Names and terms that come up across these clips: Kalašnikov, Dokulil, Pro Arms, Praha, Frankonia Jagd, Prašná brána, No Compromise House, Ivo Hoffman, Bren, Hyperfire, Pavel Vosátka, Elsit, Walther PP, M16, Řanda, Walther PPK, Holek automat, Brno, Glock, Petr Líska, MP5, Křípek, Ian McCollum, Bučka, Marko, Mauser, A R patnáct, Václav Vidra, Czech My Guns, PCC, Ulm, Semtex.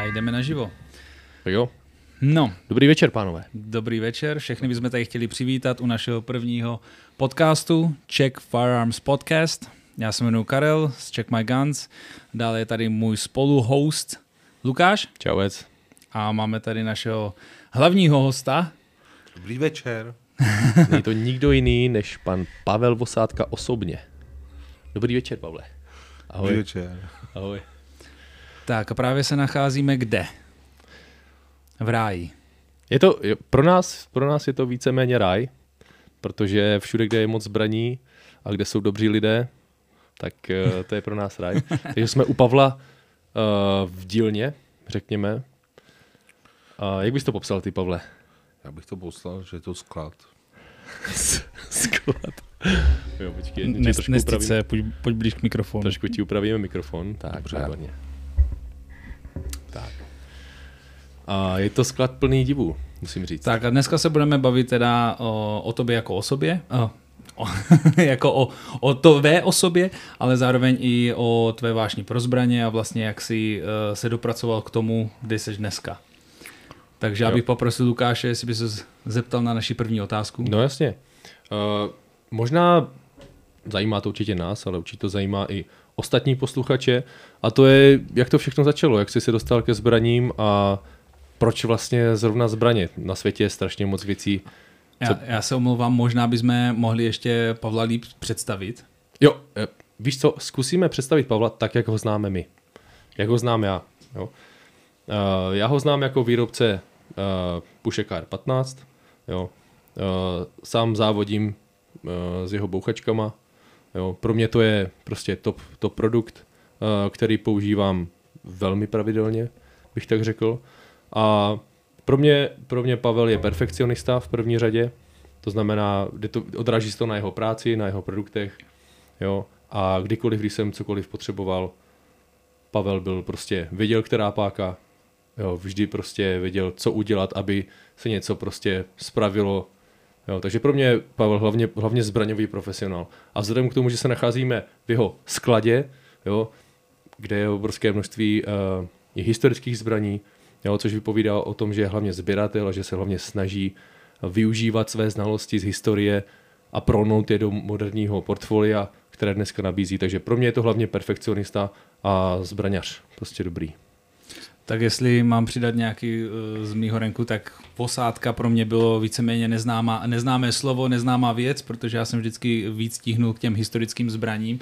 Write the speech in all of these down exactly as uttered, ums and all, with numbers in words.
A jdeme naživo. Tak jo. No. Dobrý večer, pánové. Dobrý večer. Všechny bychom tady chtěli přivítat u našeho prvního podcastu Czech Firearms Podcast. Já se jmenuji Karel z Czech My Guns. Dále je tady můj spoluhost Lukáš Čaovec. A máme tady našeho hlavního hosta. Dobrý večer. Není to nikdo jiný než pan Pavel Vosátka osobně. Dobrý večer, Pavle. Ahoj. Dobrý večer. Ahoj. Tak a právě se nacházíme kde? V ráji. Je to, pro, nás, pro nás je to víceméně ráj, protože všude, kde je moc zbraní a kde jsou dobří lidé, tak to je pro nás ráj. Takže jsme u Pavla uh, v dílně, řekněme. Uh, jak bys to popsal ty, Pavle? Já bych to poslal, že je to sklad. Sklad. Jo, počkej, ne, nestyď se, pojď, pojď blíž k mikrofonu. Trošku ti upravíme mikrofon. Tak, výborně. Tak. A je to sklad plný divů, musím říct. Tak a dneska se budeme bavit teda o, o tobě jako o sobě, o, o, jako o, o tvé osobě, ale zároveň i o tvé vášni pro zbraně a vlastně jak jsi uh, se dopracoval k tomu, kde jsi dneska. Takže jo. Já bych poprosil Lukáše, jestli by se zeptal na naši první otázku. No jasně. Uh, možná zajímá to určitě nás, ale určitě to zajímá i ostatní posluchače. A to je, jak to všechno začalo, jak jsi se dostal ke zbraním a proč vlastně zrovna zbraně. Na světě je strašně moc věcí. Co... Já, já se omlouvám, možná bychom mohli ještě Pavla líp představit. Jo, víš co, zkusíme představit Pavla tak, jak ho známe my. Jak ho znám já. Jo. Uh, já ho znám jako výrobce Uh, pušek A R patnáct, jo. Uh, sám závodím uh, s jeho bouchačkama, jo. Pro mě to je prostě top, top produkt, uh, který používám velmi pravidelně, bych tak řekl. A pro mě, pro mě Pavel je perfekcionista v první řadě, to znamená, to, odráží se to na jeho práci, na jeho produktech, jo. A kdykoliv, když jsem cokoliv potřeboval, Pavel byl prostě, věděl, která páka, jo, vždy prostě věděl, co udělat, aby se něco prostě spravilo. Jo, takže pro mě Pavel hlavně, hlavně zbraňový profesionál. A vzhledem k tomu, že se nacházíme v jeho skladě, jo, kde je obrovské množství uh, historických zbraní, jo, což vypovídá o tom, že je hlavně sběratel a že se hlavně snaží využívat své znalosti z historie a pronout je do moderního portfolia, které dneska nabízí. Takže pro mě je to hlavně perfekcionista a zbraňař. Prostě dobrý. Tak jestli mám přidat nějaký uh, z mýho renku, tak posádka pro mě bylo víceméně neznámá, neznámé slovo, neznámá věc, protože já jsem vždycky víc tíhnul k těm historickým zbraním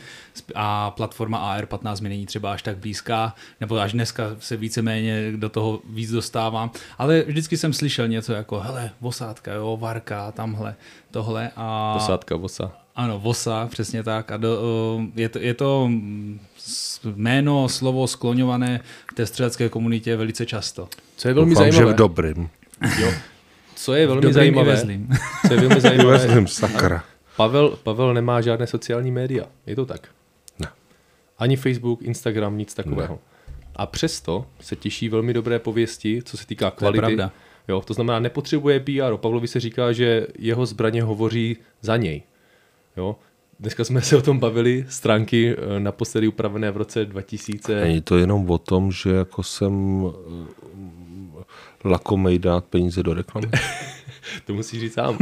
a platforma A R patnáct mi není třeba až tak blízká, nebo až dneska se víceméně do toho víc dostávám, ale vždycky jsem slyšel něco jako hele, posádka, jo, varka, tamhle, tohle a... Posádka, vosa. Ano, vosa, přesně tak. A do, je, to, je to jméno, slovo skloňované v té střelecké komunitě velice často. Co je velmi Doufám, zajímavé. Že v dobrým. Jo. Co je velmi zajímavé. Co je velmi zajímavé. Veslím, sakra. Pavel, Pavel nemá žádné sociální média. Je to tak? Ne. Ani Facebook, Instagram, nic takového. Ne. A přesto se těší velmi dobré pověsti, co se týká kvality. To je pravda. Jo, to znamená, nepotřebuje P R. Pavlovi se říká, že jeho zbraně hovoří za něj. Jo. Dneska jsme se o tom bavili, stránky naposledy upravené v roce dva tisíce. Není to jenom o tom, že jako jsem lakomej dát peníze do reklamy? To musíš říct sám.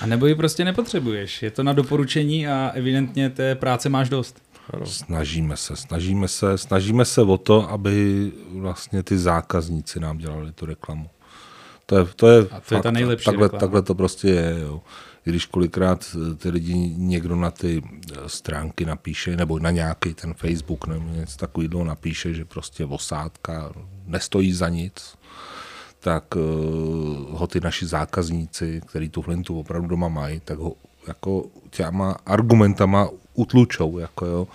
A nebo ji prostě nepotřebuješ. Je to na doporučení a evidentně té práce máš dost. Ano. Snažíme se, snažíme se, snažíme se o to, aby vlastně ty zákazníci nám dělali tu reklamu. To je, to je, a to fakt, je ta nejlepší takhle, reklama. Takhle to prostě je, jo. I když kolikrát ty lidi někdo na ty stránky napíše, nebo na nějaký ten Facebook nebo něco takového napíše, že prostě osádka nestojí za nic, tak uh, ho ty naši zákazníci, který tuhle tu opravdu doma mají, tak ho jako těma argumentama utlučou. Jako jo.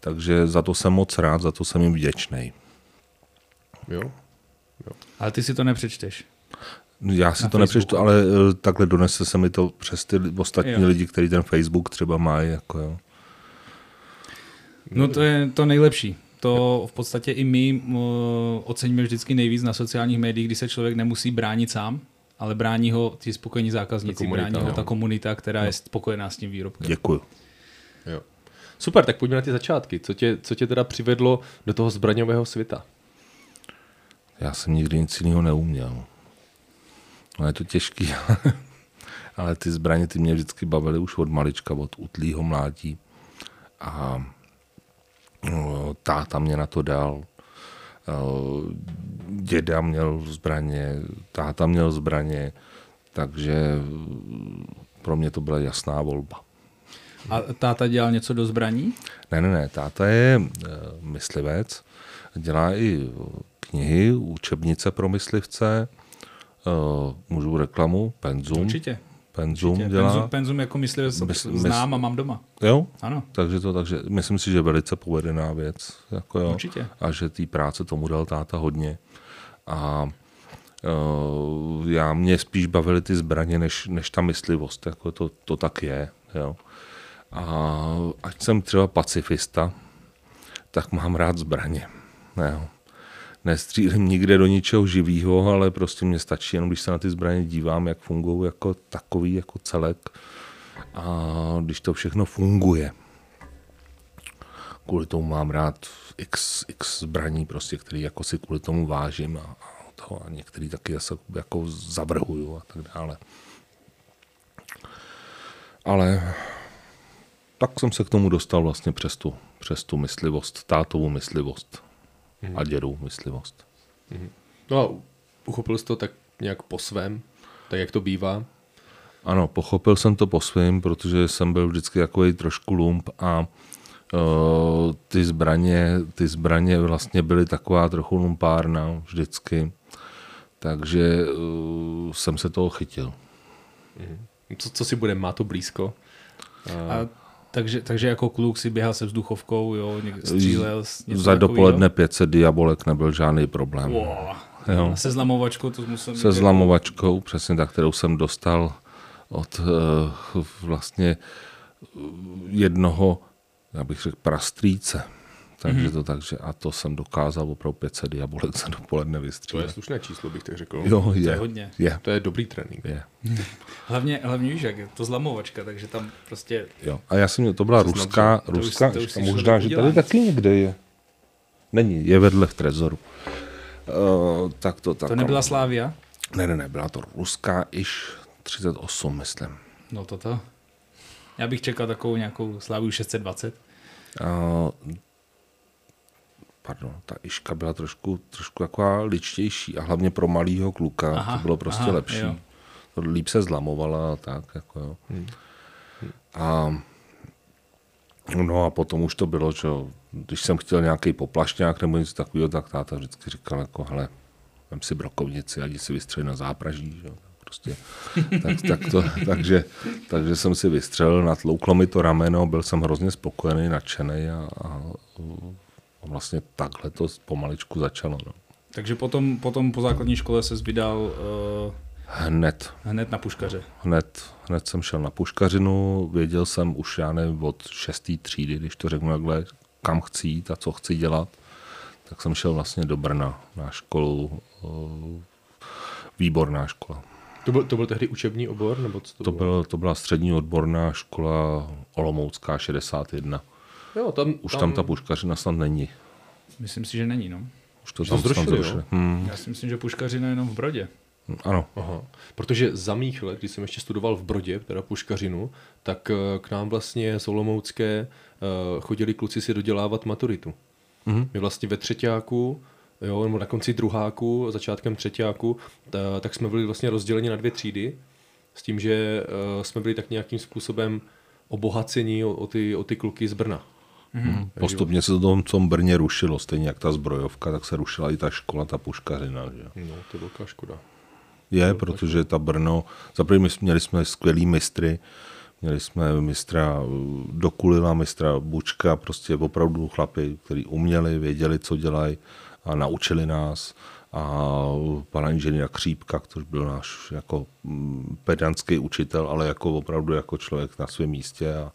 Takže za to jsem moc rád, za to jsem jim vděčnej. Jo. Jo. Ale ty si to nepřečteš. Já si to nepřečtu, ale takhle donese se mi to přes ty ostatní jo. lidi, kteří ten Facebook třeba mají. Jako jo. No to je to nejlepší. To v podstatě i my oceníme vždycky nejvíc na sociálních médiích, kdy se člověk nemusí bránit sám, ale brání ho ti spokojení zákazníci, brání ho ta komunita, která no. je spokojená s tím výrobkem. Děkuju. Jo. Super, tak pojďme na ty začátky. Co tě, co tě teda přivedlo do toho zbraňového světa? já jsem nikdy nic jiného neuměl. No je to těžký, ale ty zbraně ty mě vždycky bavily už od malička, od utlýho mládí. A no, táta mě na to dal, děda měl zbraně, táta měl zbraně, takže pro mě to byla jasná volba. A táta dělal něco do zbraní? Ne, ne, ne, táta je myslivec, dělá i knihy, učebnice pro myslivce, můžu reklamu, Penzum. Určitě. Penzum Určitě. dělá. Penzum, Penzum jako myslivec mysl, znám mysl... a mám doma. Jo, ano. Takže, to, takže myslím si, že velice povedená věc. Jako jo. Určitě. A že té práce tomu dal táta hodně. A uh, já mě spíš bavily ty zbraně, než, než ta myslivost. Jako to, to tak je. Jo. A ať jsem třeba pacifista, tak mám rád zbraně. Jo. Nestřílím nikde do ničeho živýho, ale prostě mě stačí, jenom když se na ty zbraně dívám, jak fungují jako takový, jako celek. A když to všechno funguje. Kvůli tomu mám rád x, x zbraní, prostě, které jako si kvůli tomu vážím a, a, to, a některé taky zase jako zavrhuju a tak dále. Ale tak jsem se k tomu dostal vlastně přes tu, přes tu myslivost, tátovou myslivost. Mm-hmm. A dědou myslivost. Mm-hmm. No a pochopil jsi to tak nějak po svém, tak jak to bývá? Ano, pochopil jsem to po svém, protože jsem byl vždycky takový trošku lump a uh, ty, zbraně, ty zbraně vlastně byly taková trochu lumpárna vždycky, takže uh, jsem se toho chytil. Mm-hmm. Co, co si bude, má to blízko? A... A... Takže, takže jako kluk si běhal se vzduchovkou, jo, někde střílel. Za dopoledne pět set diabolek nebyl žádný problém. Wow. Jo. A se zlamovačkou to musel Se zlamovačkou, být... přesně tak, kterou jsem dostal od uh, vlastně jednoho, já bych řekl, prastrýce. Takže mm-hmm. to takže, a to jsem dokázal opravdu pět set diabolek za dopoledne vystřílet. To je slušné číslo, bych tak řekl. Jo, je. To je hodně. Je. To je dobrý trénink. Je. Hlavně, hlavně víš, jak je to zlamovačka, takže tam prostě... Jo, a já jsem, to byla ruská, znám, ruská, to už, to už možná, že tady taky někde je. Není, je vedle v trezoru. Uh, tak to tak. To nebyla Slavia? Ne, ne, ne, byla to ruská iš třicet osm, myslím. No toto. Já bych čekal takovou nějakou Slaviu šest set dvacet. Uh, Pardon, ta iška byla trošku, trošku taková ličtější a hlavně pro malýho kluka. Aha, to bylo prostě aha, lepší. Jo. To líp se zlamovala a tak. Jako jo. Hmm. A, no a potom už to bylo, že když jsem chtěl nějaký poplašňák nebo něco takového, tak táta vždycky říkal, jako, hele, vem si brokovnici a jdi si vystřelit na zápraží. Že? Prostě, tak, tak to, takže, takže jsem si vystřelil, natlouklo mi to rameno, byl jsem hrozně spokojený, nadšený a... a A vlastně takhle to pomaličku začalo. No. Takže potom, potom po základní škole ses vydal... Uh, hned. Hned na puškaře. Hned, hned jsem šel na puškařinu, věděl jsem už já nevím, od šesté třídy, když to řeknu takhle, kam chci jít a co chci dělat, tak jsem šel vlastně do Brna na školu. Uh, výborná škola. To byl, to byl tehdy učební obor? Nebo co to, to, bylo? Byl, to byla střední odborná škola Olomoucká šedesát jedna. Jo, tam, už tam, tam ta puškařina snad není. Myslím si, že není, no. Už to, to zrušili, hmm. Já si myslím, že puškařina jenom v Brodě. Ano. Aha. Protože za mých let, když jsem ještě studoval v Brodě, teda puškařinu, tak k nám vlastně z Olomoucké chodili kluci si dodělávat maturitu. Mhm. My vlastně ve třetíáku, jo, nebo na konci druháku, začátkem třetíáku, tak jsme byli vlastně rozděleni na dvě třídy, s tím, že jsme byli tak nějakým způsobem obohaceni o ty, o ty kluky z Brna. Hmm. Postupně se to v tom Brně rušilo, stejně jak ta zbrojovka, tak se rušila i ta škola, ta puškařina. Že? No, to je velká škoda. Je, protože ta Brno, zaprvé měli jsme skvělý mistry, měli jsme mistra Dokulila, mistra Bučka, prostě opravdu chlapi, kteří uměli, věděli, co dělají a naučili nás. A pana inženýra Křípka, který byl náš jako pedantský učitel, ale jako opravdu jako člověk na svém místě a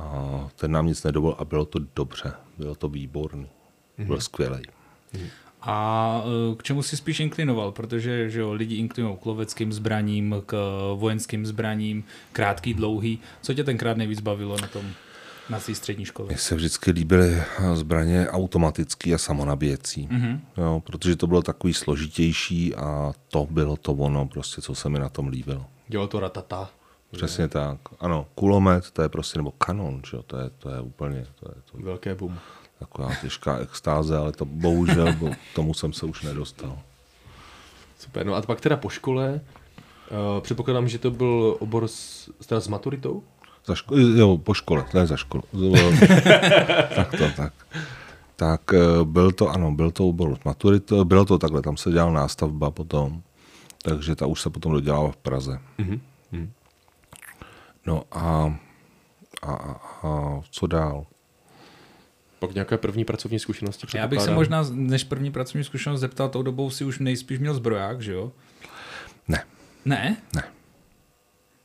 A ten nám nic nedovolil a bylo to dobře, bylo to výborný, mm-hmm. byl skvělý. Mm-hmm. A k čemu jsi spíš inklinoval? Protože že jo, lidi inklinují k loveckým zbraním, k vojenským zbraním, krátký, dlouhý. Co tě tenkrát nejvíc bavilo na tom? na té střední škole. Mně se vždycky líbily zbraně automatický a samonabíjecí, mm-hmm. jo, protože to bylo takový složitější a to bylo to ono, prostě, co se mi na tom líbilo. Dělo to ratata. Přesně je. Tak. Ano, kulomet, to je prostě, nebo kanon, že? To, je, to je úplně... To je to... Velké boom. Taková těžká extáze, ale to bohužel, bo tomu jsem se už nedostal. Super, no a pak teda po škole, uh, předpokládám, že to byl obor s, teda s maturitou? Za ško- jo, po škole, ne za školu. tak to, tak. Tak byl to, ano, byl to obor s maturitou, bylo to takhle, tam se dělala nástavba potom, takže ta už se potom dodělala v Praze. Mm-hmm. No a, a, a co dál? Pak nějaké první pracovní zkušenosti předpokládám. Já bych se možná, než první pracovní zkušenost zeptal, tou dobou si už nejspíš měl zbroják, že jo? Ne. Ne? Ne.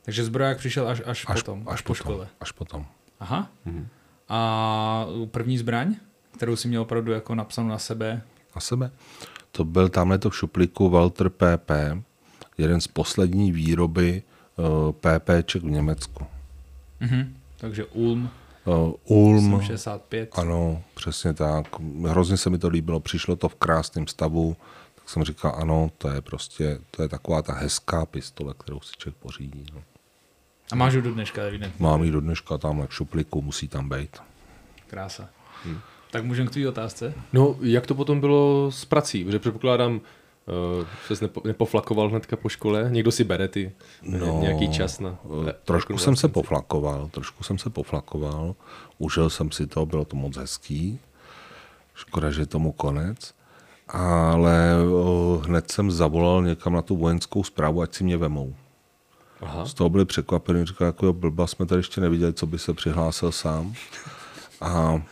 Takže zbroják přišel až, až, až potom, až po potom, škole. Až potom. Aha. Mhm. A první zbraň, kterou si měl opravdu jako napsanou na sebe? Na sebe? To byl tamhle to v šuplíku Walther P P, jeden z poslední výroby PPček v Německu. Mm-hmm. Takže Ulm. Uh, Ulm. šedesát pět. Ano, přesně tak. Hrozně se mi to líbilo. Přišlo to v krásném stavu. Tak jsem říkal, ano, to je prostě, to je taková ta hezká pistole, kterou si člověk pořídí. No. A máš ji do dneška? Evidentně. Mám ji do dneška, tamhle v šuplíku, musí tam být. Krása. Hmm. Tak můžeme k tvý otázce? No, jak to potom bylo s prací? Protože předpokládám, Uh, ses nepo, nepoflakoval hnedka po škole? Někdo si bere ty no, nějaký čas na... Uh, trošku jsem se poflakoval, trošku jsem se poflakoval, užil jsem si to, bylo to moc hezký, škoda, že je tomu konec, ale uh, hned jsem zavolal někam na tu vojenskou správu, ať si mě vemou. Aha. Z toho byli překvapeni, říkali, jako jo, blba, jsme tady ještě neviděli, co by se přihlásil sám. A...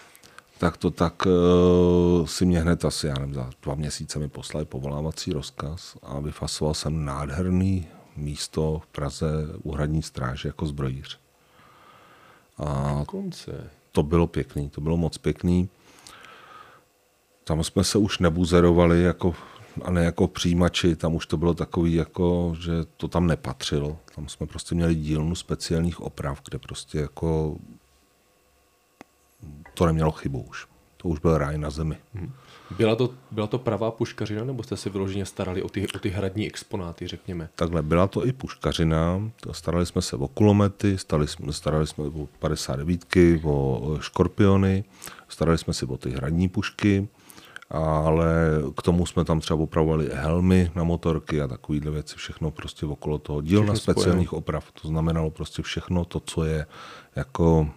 tak to tak uh, si mě hned asi, já nevím, za dva měsíce mi poslali povolávací rozkaz a vyfasoval jsem nádherný místo v Praze u hradní stráže jako zbrojíř. A konce. To bylo pěkný, to bylo moc pěkný. Tam jsme se už nebuzerovali jako, a ne jako přijímači, tam už to bylo takový, jako, že to tam nepatřilo. Tam jsme prostě měli dílnu speciálních oprav, kde prostě jako to nemělo chybu už. To už byl ráj na zemi. Byla to, byla to pravá puškařina, nebo jste se vyloženě starali o ty, o ty hradní exponáty, řekněme? Takhle, byla to i puškařina. Starali jsme se o kulomety, starali jsme, starali jsme o padesát devětky, o škorpiony, starali jsme se o ty hradní pušky, ale k tomu jsme tam třeba opravovali helmy na motorky a takovýhle věci, všechno prostě okolo toho. Dílna speciálních spojeno. Oprav, to znamenalo prostě všechno to, co je jako...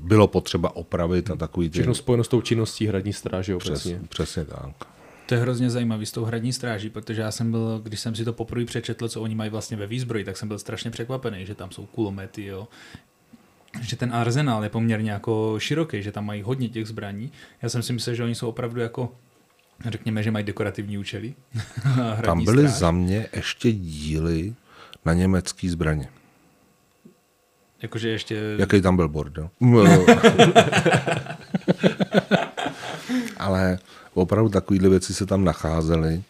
bylo potřeba opravit a takový... Všechno spojeno s tou činností hradní stráže. Přes, přesně tak. To je hrozně zajímavý s tou hradní stráží, protože já jsem byl, když jsem si to poprvé přečetl, co oni mají vlastně ve výzbroji, tak jsem byl strašně překvapený, že tam jsou kulomety, jo. Že ten arzenál je poměrně jako široký, že tam mají hodně těch zbraní. Já jsem si myslel, že oni jsou opravdu jako, řekněme, že mají dekorativní účely. Tam byly stráž. Za mě ještě díly na německý zbraně. Jakože ještě... Jaký tam byl bordel. Ale opravdu takovýhle věci se tam nacházely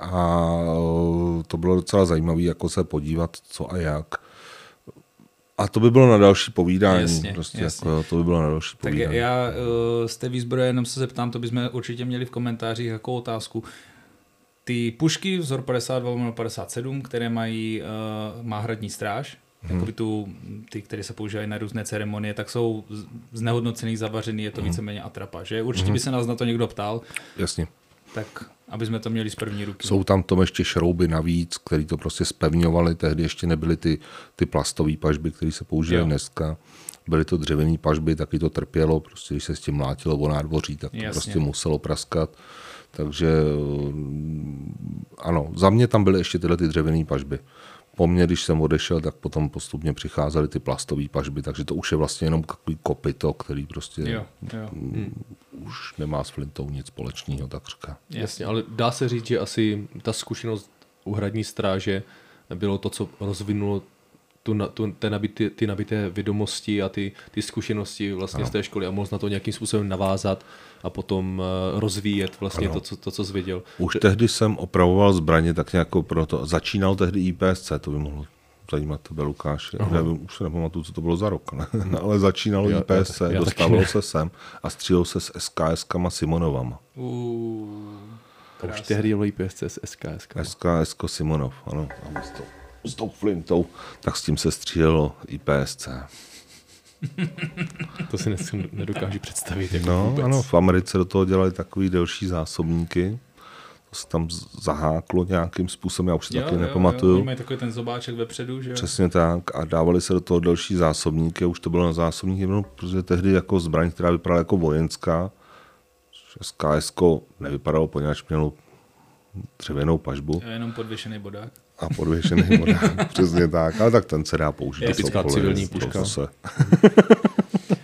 a to bylo docela zajímavé, jako se podívat, co a jak. A to by bylo na další povídání. Jasně, prostě jasně. Jako, to by bylo na další tak povídání. Tak já z té výzbroje jenom se zeptám, to bychom určitě měli v komentářích jako otázku. Ty pušky vzor padesát dva padesát sedm, které mají má hradní stráž, jakoby tu, ty, které se používají na různé ceremonie, tak jsou znehodnocený, zavařený, je to víceméně atrapa, že? Určitě by se nás na to někdo ptal. Jasně. Tak, aby jsme to měli z první ruky. Jsou tam tom ještě šrouby navíc, které to prostě spevňovaly, tehdy ještě nebyly ty, ty plastové pažby, které se používají dneska. Byly to dřevěné pažby, taky to trpělo, prostě když se s tím mlátilo o nádvoří, tak to jasně. Prostě muselo praskat. Takže ano, za mě tam byly ještě tyhle ty dřevěné pažby. Po mně, když jsem odešel, tak potom postupně přicházely ty plastové pažby, takže to už je vlastně jenom takový kopyto, který prostě jo, jo. M- už nemá s flintou nic společného, tak říká. Jasně, ale dá se říct, že asi ta zkušenost u hradní stráže bylo to, co rozvinulo tu, tu, ty, nabité, ty nabité vědomosti a ty, ty zkušenosti vlastně ano. Z té školy a mohl na to nějakým způsobem navázat a potom rozvíjet vlastně to co, to, co zvěděl. Už tehdy jsem opravoval zbraně, tak nějak pro to. Začínal tehdy I P S C, to by mohlo zajímat tebe, Lukáš. Já už se nepamatuju, co to bylo za rok, ne? Hmm. Ale začínalo I P S C, dostávalo se sem a střílelo se s S K S kama Simonovama. Uh, a už tehdy bylo I P S C s S K S kama. S K S Simonov, ano. A s tou, s tou flintou, tak s tím se střílelo I P S C. To si nedokážu představit. Jako no, vůbec. Ano, v Americe do toho dělali takový delší zásobníky. To se tam zaháklo nějakým způsobem, já už si jo, taky jo, nepamatuju. Jo, mají takový ten zobáček vepředu, že jo? Přesně tak. A dávali se do toho delší zásobníky. Už to bylo na zásobníky, no, protože tehdy jako zbraň, která vypadala jako vojenská. S K S ko nevypadalo, poněvadž mělo dřevěnou pažbu. A jenom podvěšený bodák. A podvěšený bodák, přesně tak. Ale tak ten se dá použít. Je typická civilní puška.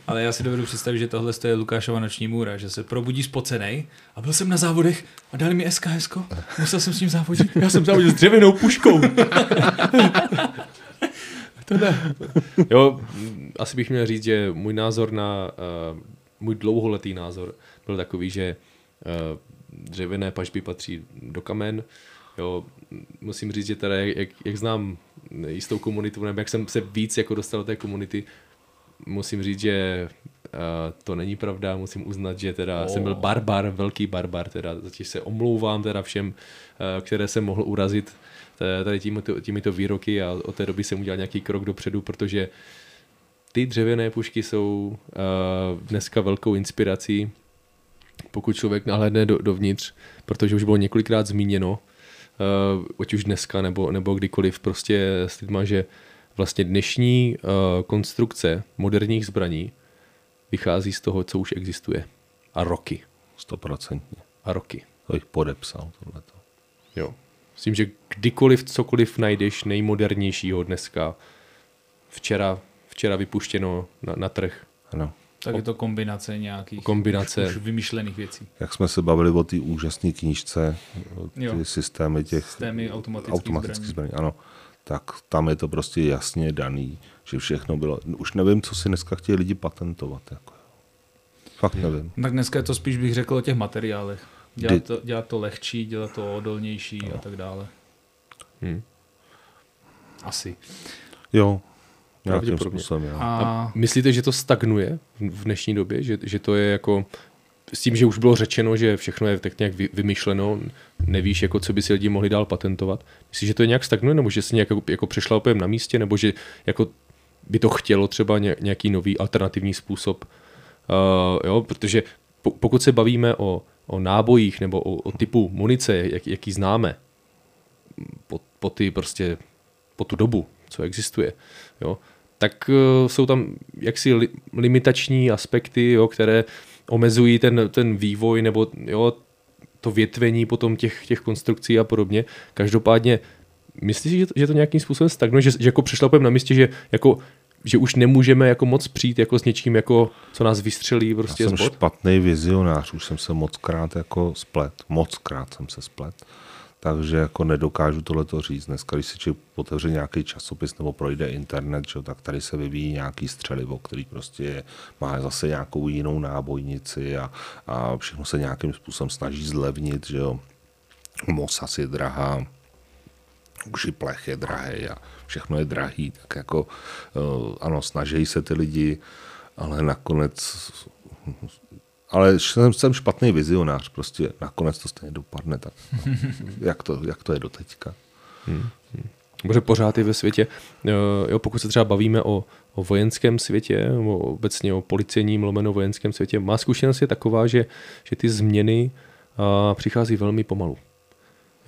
Ale já si dovedu představit, že tohle je Lukášova noční můra, že se probudí spocenej a byl jsem na závodech a dali mi S K S ko. Musel jsem s ním závodit. Já jsem závodil s dřevěnou puškou. To ne. Jo, asi bych měl říct, že můj názor na, uh, můj dlouholetý názor byl takový, že uh, dřevěné pažby patří do kamen. Jo, musím říct, že teda jak, jak, jak znám jistou komunitu, nebo jak jsem se víc jako dostal do té komunity, musím říct, že uh, to není pravda, musím uznat, že teda oh. jsem byl barbar, velký barbar, teda zatím se omlouvám teda všem, uh, které jsem mohl urazit tady tímito, tímito výroky a od té doby jsem udělal nějaký krok dopředu, protože ty dřevěné pušky jsou uh, dneska velkou inspirací, pokud člověk nahlédne do, dovnitř, protože už bylo několikrát zmíněno, uh, ať už dneska nebo, nebo kdykoliv prostě s lidma, že vlastně dnešní uh, konstrukce moderních zbraní vychází z toho, co už existuje. A roky. Stoprocentně. A roky. To jich podepsal tohleto. Jo. Myslím, že kdykoliv, cokoliv najdeš nejmodernějšího dneska, včera, včera vypuštěno na, na trh. Ano. Tak je to kombinace nějakých kombinace. Už vymyšlených věcí. Jak jsme se bavili o té úžasné knížce, ty jo. systémy těch systémy automatických, automatických zbraní. zbraní. Ano. Tak tam je to prostě jasně daný, že všechno bylo. Už nevím, co si dneska chtějí lidi patentovat. Jako. Fakt nevím. Tak dneska je to spíš, bych řekl, o těch materiálech. Dělat to, dělat to lehčí, dělat to odolnější no. a tak dále. Hmm. Asi. Jo, nějakým způsobem. Já. A... a myslíte, že to stagnuje v dnešní době? Že, že to je jako... S tím, že už bylo řečeno, že všechno je tak nějak vymyšleno, nevíš, jako, co by si lidi mohli dál patentovat. Myslíš, že to je nějak stagnuje, nebo že se nějak jako přešla opět na místě, nebo že jako by to chtělo třeba nějaký nový alternativní způsob. Uh, jo? Protože pokud se bavíme o, o nábojích nebo o, o typu munice, jak, jaký známe, po, po, ty prostě, po tu dobu, co existuje, jo? Tak uh, jsou tam jaksi li, limitační aspekty, jo, které omezují ten, ten vývoj nebo jo, to větvení potom těch, těch konstrukcí a podobně. Každopádně, myslíš, že to, že to nějakým způsobem stagnuje, že, že jako přešlapem na místě, že, jako, že už nemůžeme jako moc přijít jako s něčím, jako, co nás vystřelí prostě z bod? Já jsem špatný vizionář, už jsem se mockrát jako splet, mockrát jsem se splet, takže jako nedokážu tohleto říct. Dneska, když si člověk otevře nějaký časopis nebo projde internet, že, tak tady se vyvíjí nějaký střelivo, který prostě je, má zase nějakou jinou nábojnici a, a všechno se nějakým způsobem snaží zlevnit. Že jo. Mosas je drahá, ušiplech je drahý a všechno je drahý. Tak jako ano, snaží se ty lidi, ale nakonec... Ale jsem, jsem špatný vizionář, prostě nakonec to stejně dopadne, tak jak to, jak to je doteďka. Hmm. Bože, pořád je ve světě, jo, pokud se třeba bavíme o, o vojenském světě, o, obecně o policejním lomeno vojenském světě, má zkušenost je taková, že, že ty změny a, přichází velmi pomalu.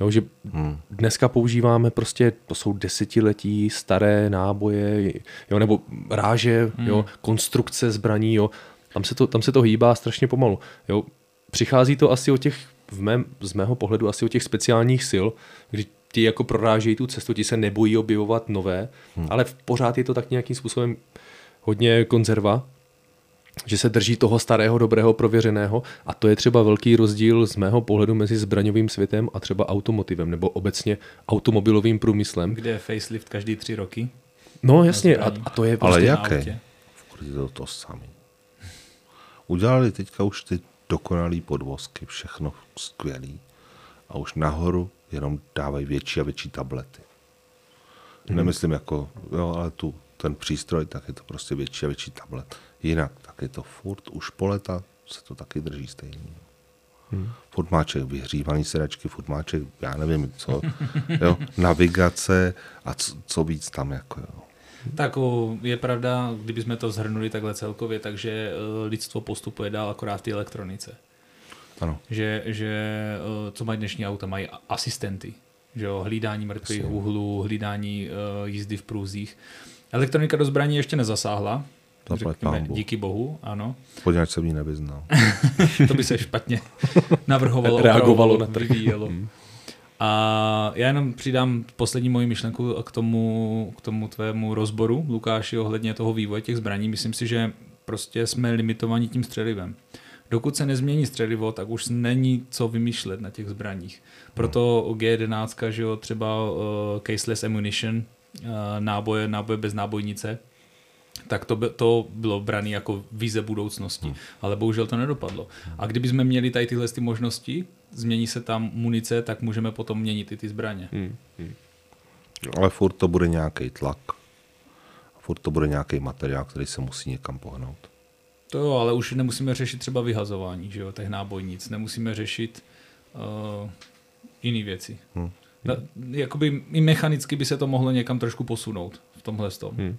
Jo, že hmm. dneska používáme prostě, to jsou desetiletí staré náboje, jo, nebo ráže, hmm. jo, konstrukce zbraní, jo. Tam se, to, tam se to hýbá strašně pomalu. Jo, přichází to asi o těch, v mém, z mého pohledu, asi o těch speciálních sil, kdy ti jako prorážejí tu cestu, ti se nebojí objevovat nové, hmm. ale pořád je to tak nějakým způsobem hodně konzerva, že se drží toho starého, dobrého, prověřeného a to je třeba velký rozdíl z mého pohledu mezi zbraňovým světem a třeba automotivem nebo obecně automobilovým průmyslem. Kde je facelift každý tři roky? No jasně, a, a to je prostě na autě. Ale jaké? To, to samý. Udělali teďka už ty dokonalý podvozky, všechno skvělý a už nahoru jenom dávají větší a větší tablety. Hmm. Nemyslím jako, jo, ale tu, ten přístroj, tak je to prostě větší a větší tablet. Jinak, tak je to furt, už po leta se to taky drží stejně. Hmm. Furt máček vyhřívaný sedačky, furt máček, já nevím co, jo, navigace a co, co víc tam jako, jo. Tak je pravda, kdybychom to zhrnuli takhle celkově, takže lidstvo postupuje dál akorát v té elektronice. Ano. Že, že co mají dnešní auta, mají asistenty. Že jo, hlídání mrtvých úhlů, hlídání uh, jízdy v průzích. Elektronika do zbraní ještě nezasáhla. Řekněme, díky bohu, ano. Podívej, se v ní nevyznal. To by se špatně navrhovalo. Reagovalo na trh. A já jenom přidám poslední moji myšlenku k tomu, k tomu tvému rozboru, Lukáši, ohledně toho vývoje těch zbraní. Myslím si, že prostě jsme limitovaní tím střelivem. Dokud se nezmění střelivo, tak už není co vymýšlet na těch zbraních. Proto G jedenáct, že jo, třeba uh, caseless ammunition, uh, náboje, náboje bez nábojnice, tak to, by, to bylo brané jako vize budoucnosti. Ale bohužel to nedopadlo. A kdyby jsme měli tady tyhle ty možnosti, změní se tam munice, tak můžeme potom měnit i ty zbraně. Hmm. Hmm. Ale furt to bude nějaký tlak. Furt to bude nějaký materiál, který se musí někam pohnout. To jo, ale už nemusíme řešit třeba vyhazování, že jo, těch nábojnic. Nemusíme řešit uh, jiné věci. Hmm. Na, jakoby i mechanicky by se to mohlo někam trošku posunout v tomhle tom. Hmm.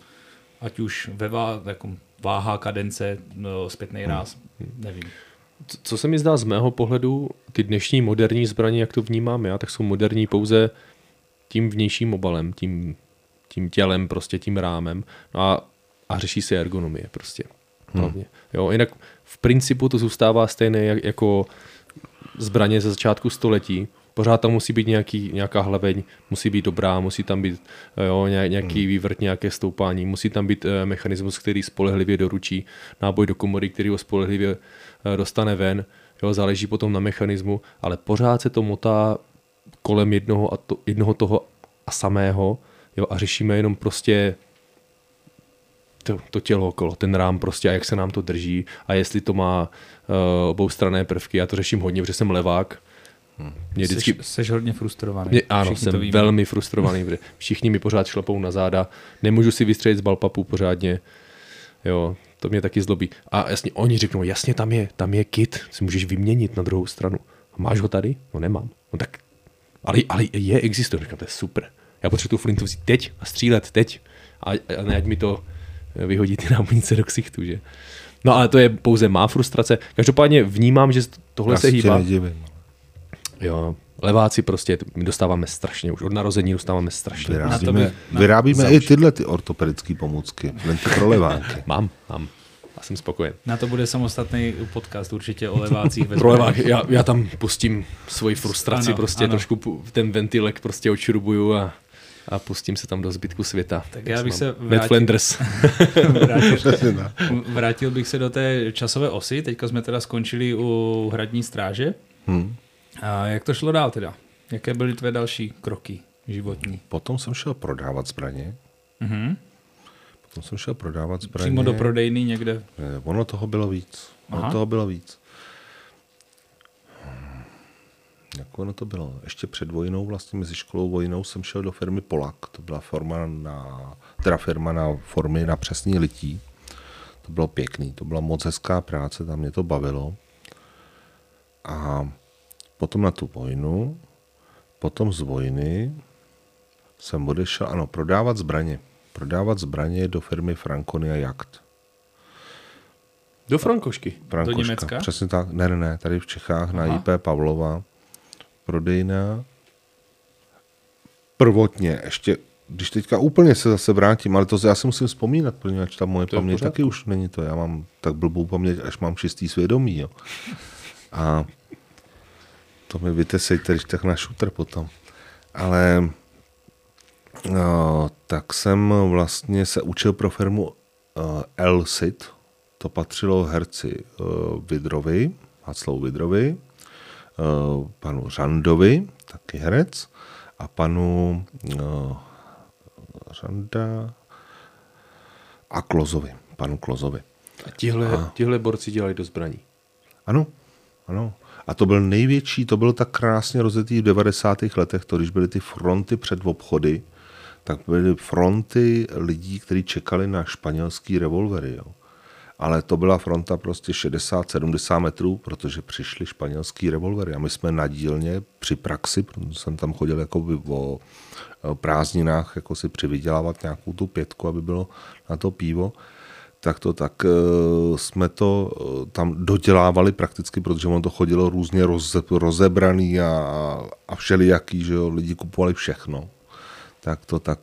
Ať už ve vá, jako váha, kadence, no, zpětnej ráz, hmm. nevím. Co se mi zdá z mého pohledu, ty dnešní moderní zbraně, jak to vnímám já, tak jsou moderní pouze tím vnějším obalem, tím, tím tělem, prostě tím rámem a, a řeší se ergonomie prostě. Hmm. Jo, jinak v principu to zůstává stejné jak, jako zbraně ze začátku století. Pořád tam musí být nějaký, nějaká hlaveň, musí být dobrá, musí tam být jo, nějaký hmm. vývrt, nějaké stoupání, musí tam být e, mechanismus, který spolehlivě doručí, náboj do komory, který ho spolehlivě e, dostane ven, jo, záleží potom na mechanismu, ale pořád se to motá kolem jednoho, a to, jednoho toho a samého, jo, a řešíme jenom prostě to, to tělo okolo, ten rám prostě a jak se nám to drží a jestli to má uh, oboustranné prvky. Já to řeším hodně, protože jsem levák. Hmm. Mě vždycky... Seš, seš hodně frustrovaný. Mě, ano, všichni jsem velmi frustrovaný. Všichni mi pořád šlapou na záda. Nemůžu si vystřelit z balpapu pořádně. Jo, to mě taky zlobí. A jasně, oni řeknou, jasně, tam je, tam je kit, si můžeš vyměnit na druhou stranu. Máš ho tady? No nemám. No tak, ale, ale je, existuje. Říkám, to je super. Já potřebuji tu flintu vzít teď a střílet teď. A, a ne, ať mi to vyhodí ty nábojnice do ksichtu, že? No ale to je pouze má frustrace. Každopádně vnímám, že tohle já se hýbá. Jo, leváci prostě, my dostáváme strašně už, od narození dostáváme strašně. Vyrábíme, bych, no, vyrábíme no, i tyhle ty ortopedické pomůcky, jen ty pro leváky. Mám, mám. Já jsem spokojen. Na to bude samostatný podcast určitě o levácích. Pro levák, já, já tam pustím svoji frustraci, ano, prostě ano. Trošku ten ventilek prostě očrubuju a... a pustím se tam do zbytku světa. Tak já bych se vrátil, vrátil, vrátil bych se do té časové osy. Teďka jsme teda skončili u hradní stráže. Hmm. A jak to šlo dál teda? Jaké byly tvé další kroky životní? Potom jsem šel prodávat zbraně. Mm-hmm. Potom jsem šel prodávat zbraně. Přímo do prodejny někde? Ono toho bylo víc. Ono Aha. toho bylo víc. Jako ono to bylo. Ještě před vojnou, vlastně mezi školou vojnou, jsem šel do firmy Polak. To byla firma na, teda firma na formy na přesný lití. To bylo pěkný, to byla moc hezká práce, tam mě to bavilo. A potom na tu vojnu, potom z vojny jsem odešel, ano, prodávat zbraně. Prodávat zbraně do firmy Frankonia Jagd. Do Frankošky? Frankoška, do Německa? Přesně tak, ne, ne, ne, tady v Čechách, Aha. na I P Pavlova. Prodejna. Prvotně, ještě, když teďka úplně se zase vrátím, ale to já si musím vzpomínat, protože ta moje paměť taky už není to. Já mám tak blbou paměť, až mám čistý svědomí. Jo. A to mi vytesejte, když tak na šutr potom. Ale no, tak jsem vlastně se učil pro firmu uh, Elsit. To patřilo herci uh, Vidrovi, Václavu Vidrovi, panu Řandovi, taky herec, a panu no, Řanda a Klozovi, panu Klozovi. A tihle, a tihle borci dělali do zbraní. Ano, ano. A to byl největší, to bylo tak krásně rozjetý v devadesátých letech, to když byly ty fronty před obchody, tak byly fronty lidí, kteří čekali na španělský revolvery. Jo. Ale to byla fronta prostě šedesát sedmdesát metrů, protože přišly španělský revolvery. A my jsme na dílně při praxi, jsem tam chodil jako by o prázdninách jako si přivydělávat nějakou tu pětku, aby bylo na to pivo, tak to tak jsme to tam dodělávali prakticky, protože ono to chodilo různě rozebraný a, a všelijaký, že jo, lidi kupovali všechno. Tak to tak...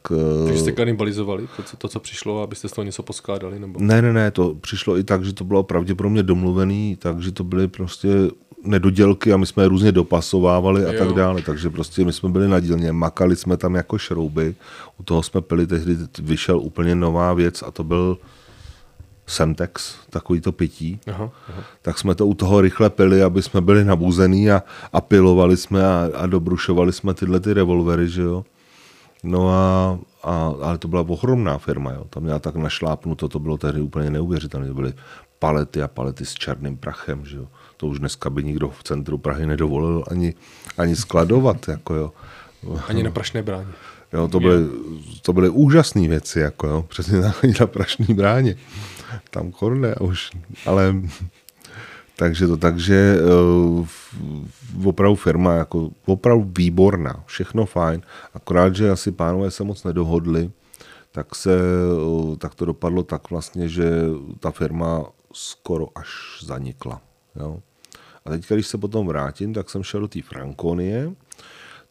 Takže jste kanibalizovali to, to, co přišlo, abyste z toho něco poskládali? Nebo... Ne, ne, ne, to přišlo i tak, že to bylo pravděpodobně domluvený, takže to byly prostě nedodělky a my jsme je různě dopasovávali a jo. tak dále. Takže prostě my jsme byli na dílně, makali jsme tam jako šrouby, u toho jsme pili, tehdy vyšel úplně nová věc a to byl Semtex, takový to pití, aha, aha. tak jsme to u toho rychle pili, aby jsme byli nabuzený a, a pilovali jsme a, a dobrušovali jsme tyhle ty revolvery, že jo. No a, a, ale to byla ohromná firma, jo. Tam já tak našlápnuto, to bylo tehdy úplně neuvěřitelné, to byly palety a palety s černým prachem, že jo. To už dneska by nikdo v centru Prahy nedovolil ani, ani skladovat, jako jo. Ani na Prašné bráně. Jo, to byly, to byly úžasné věci, jako jo, přesně na Prašné bráně. Tam korne už, ale... Takže to takže uh, opravdu firma, jako opravdu výborná, všechno fajn, akorát, že asi pánové se moc nedohodli, tak, se, uh, tak to dopadlo tak vlastně, že ta firma skoro až zanikla. Jo? A teď, když se potom vrátím, tak jsem šel do té Frankonie,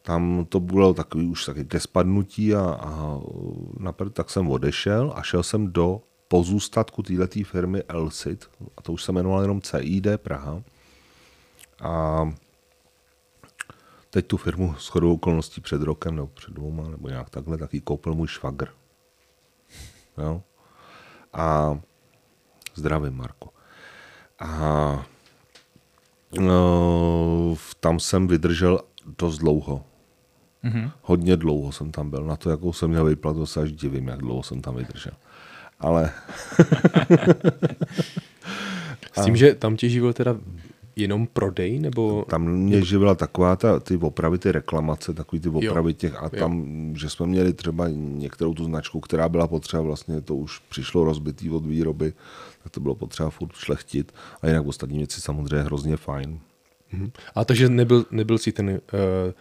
tam to bylo takový už taky ke spadnutí a, a napr- tak jsem odešel a šel jsem do pozůstatku této firmy Elsit, a to už se jmenoval jenom C I D Praha. A teď tu firmu shodou okolností před rokem, nebo před dvouma, nebo nějak takhle, tak ji koupil můj švagr. Jo? A zdravím, Marko. A no, tam jsem vydržel dost dlouho. Mm-hmm. Hodně dlouho jsem tam byl. Na to, jakou jsem měl výplatu, se až divím, jak dlouho jsem tam vydržel. Ale... S tím, že tam tě živil teda jenom prodej, nebo... Tam mě živila taková ta, ty opravy, ty reklamace, takový ty opravy jo. těch, a tam, jo. že jsme měli třeba některou tu značku, která byla potřeba, vlastně to už přišlo rozbitý od výroby, tak to bylo potřeba furt šlechtit, a jinak ostatní věci samozřejmě hrozně fajn. Mhm. A takže nebyl, nebyl si ten... Uh...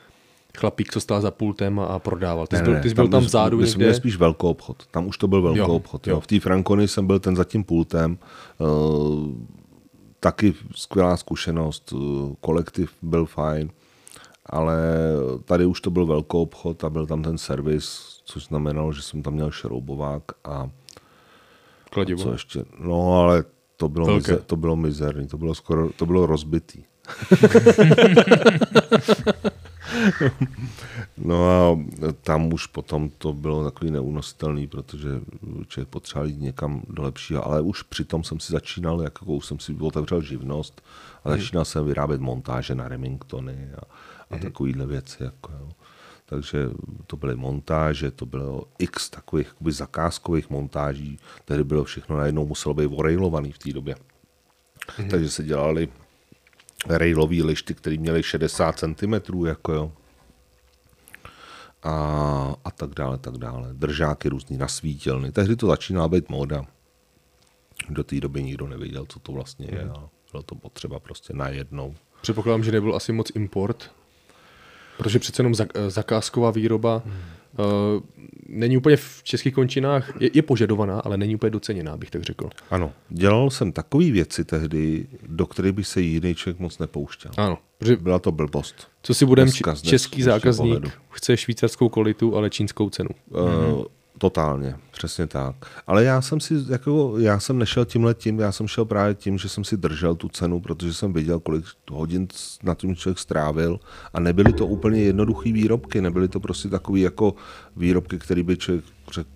chlapík, co stál za pultem a prodával. Ty jsi, ne, byl, ty jsi byl tam vzadu někde? My jsme měli spíš velkou obchod. Tam už to byl velkou jo, obchod. Jo. Jo. V té Frankonii jsem byl ten za tím pultem. Uh, taky skvělá zkušenost. Uh, kolektiv byl fajn. Ale tady už to byl velkou obchod a byl tam ten servis, což znamenalo, že jsem tam měl šroubovák a... Kladivo. A co ještě? No, ale to bylo, mize, to bylo mizerný. To bylo, skoro, to bylo rozbitý. No a tam už potom to bylo takový neúnositelný, protože člověk potřeboval jít někam do lepšího, ale už přitom jsem si začínal, jako jsem si otevřel živnost a začínal jsem vyrábět montáže na Remingtony a, a takovýhle věci. Jako, jo. Takže to byly montáže, to bylo x takových jakoby zakázkových montáží, tehdy bylo všechno najednou muselo být orejlovaný v té době. Mm-hmm. Takže se dělali rejlový lišty, který měly šedesát centimetrů, jako jo. A, a tak dále, tak dále. Držáky různý, nasvítilny. Tehdy to začíná být móda. Do té doby nikdo nevěděl, co to vlastně je. A bylo to potřeba prostě najednou. Předpokládám, že nebyl asi moc import, protože přece jenom zakázková výroba hmm. uh, není úplně v českých končinách, je, je požadovaná, ale není úplně doceněná, bych tak řekl. Ano, dělal jsem takové věci tehdy, do kterých by se jiný člověk moc nepouštěl. Ano. Byla to blbost. Co si budem, dneska, český dnes, zákazník pohledu. Chce švýcarskou kvalitu, ale čínskou cenu. Uh, mm. Totálně, přesně tak. Ale já jsem si, jako, já jsem nešel tímhle tím, já jsem šel právě tím, že jsem si držel tu cenu, protože jsem viděl, kolik hodin na tím člověk strávil a nebyly to úplně jednoduché výrobky, nebyly to prostě takové jako výrobky, které by člověk řekl,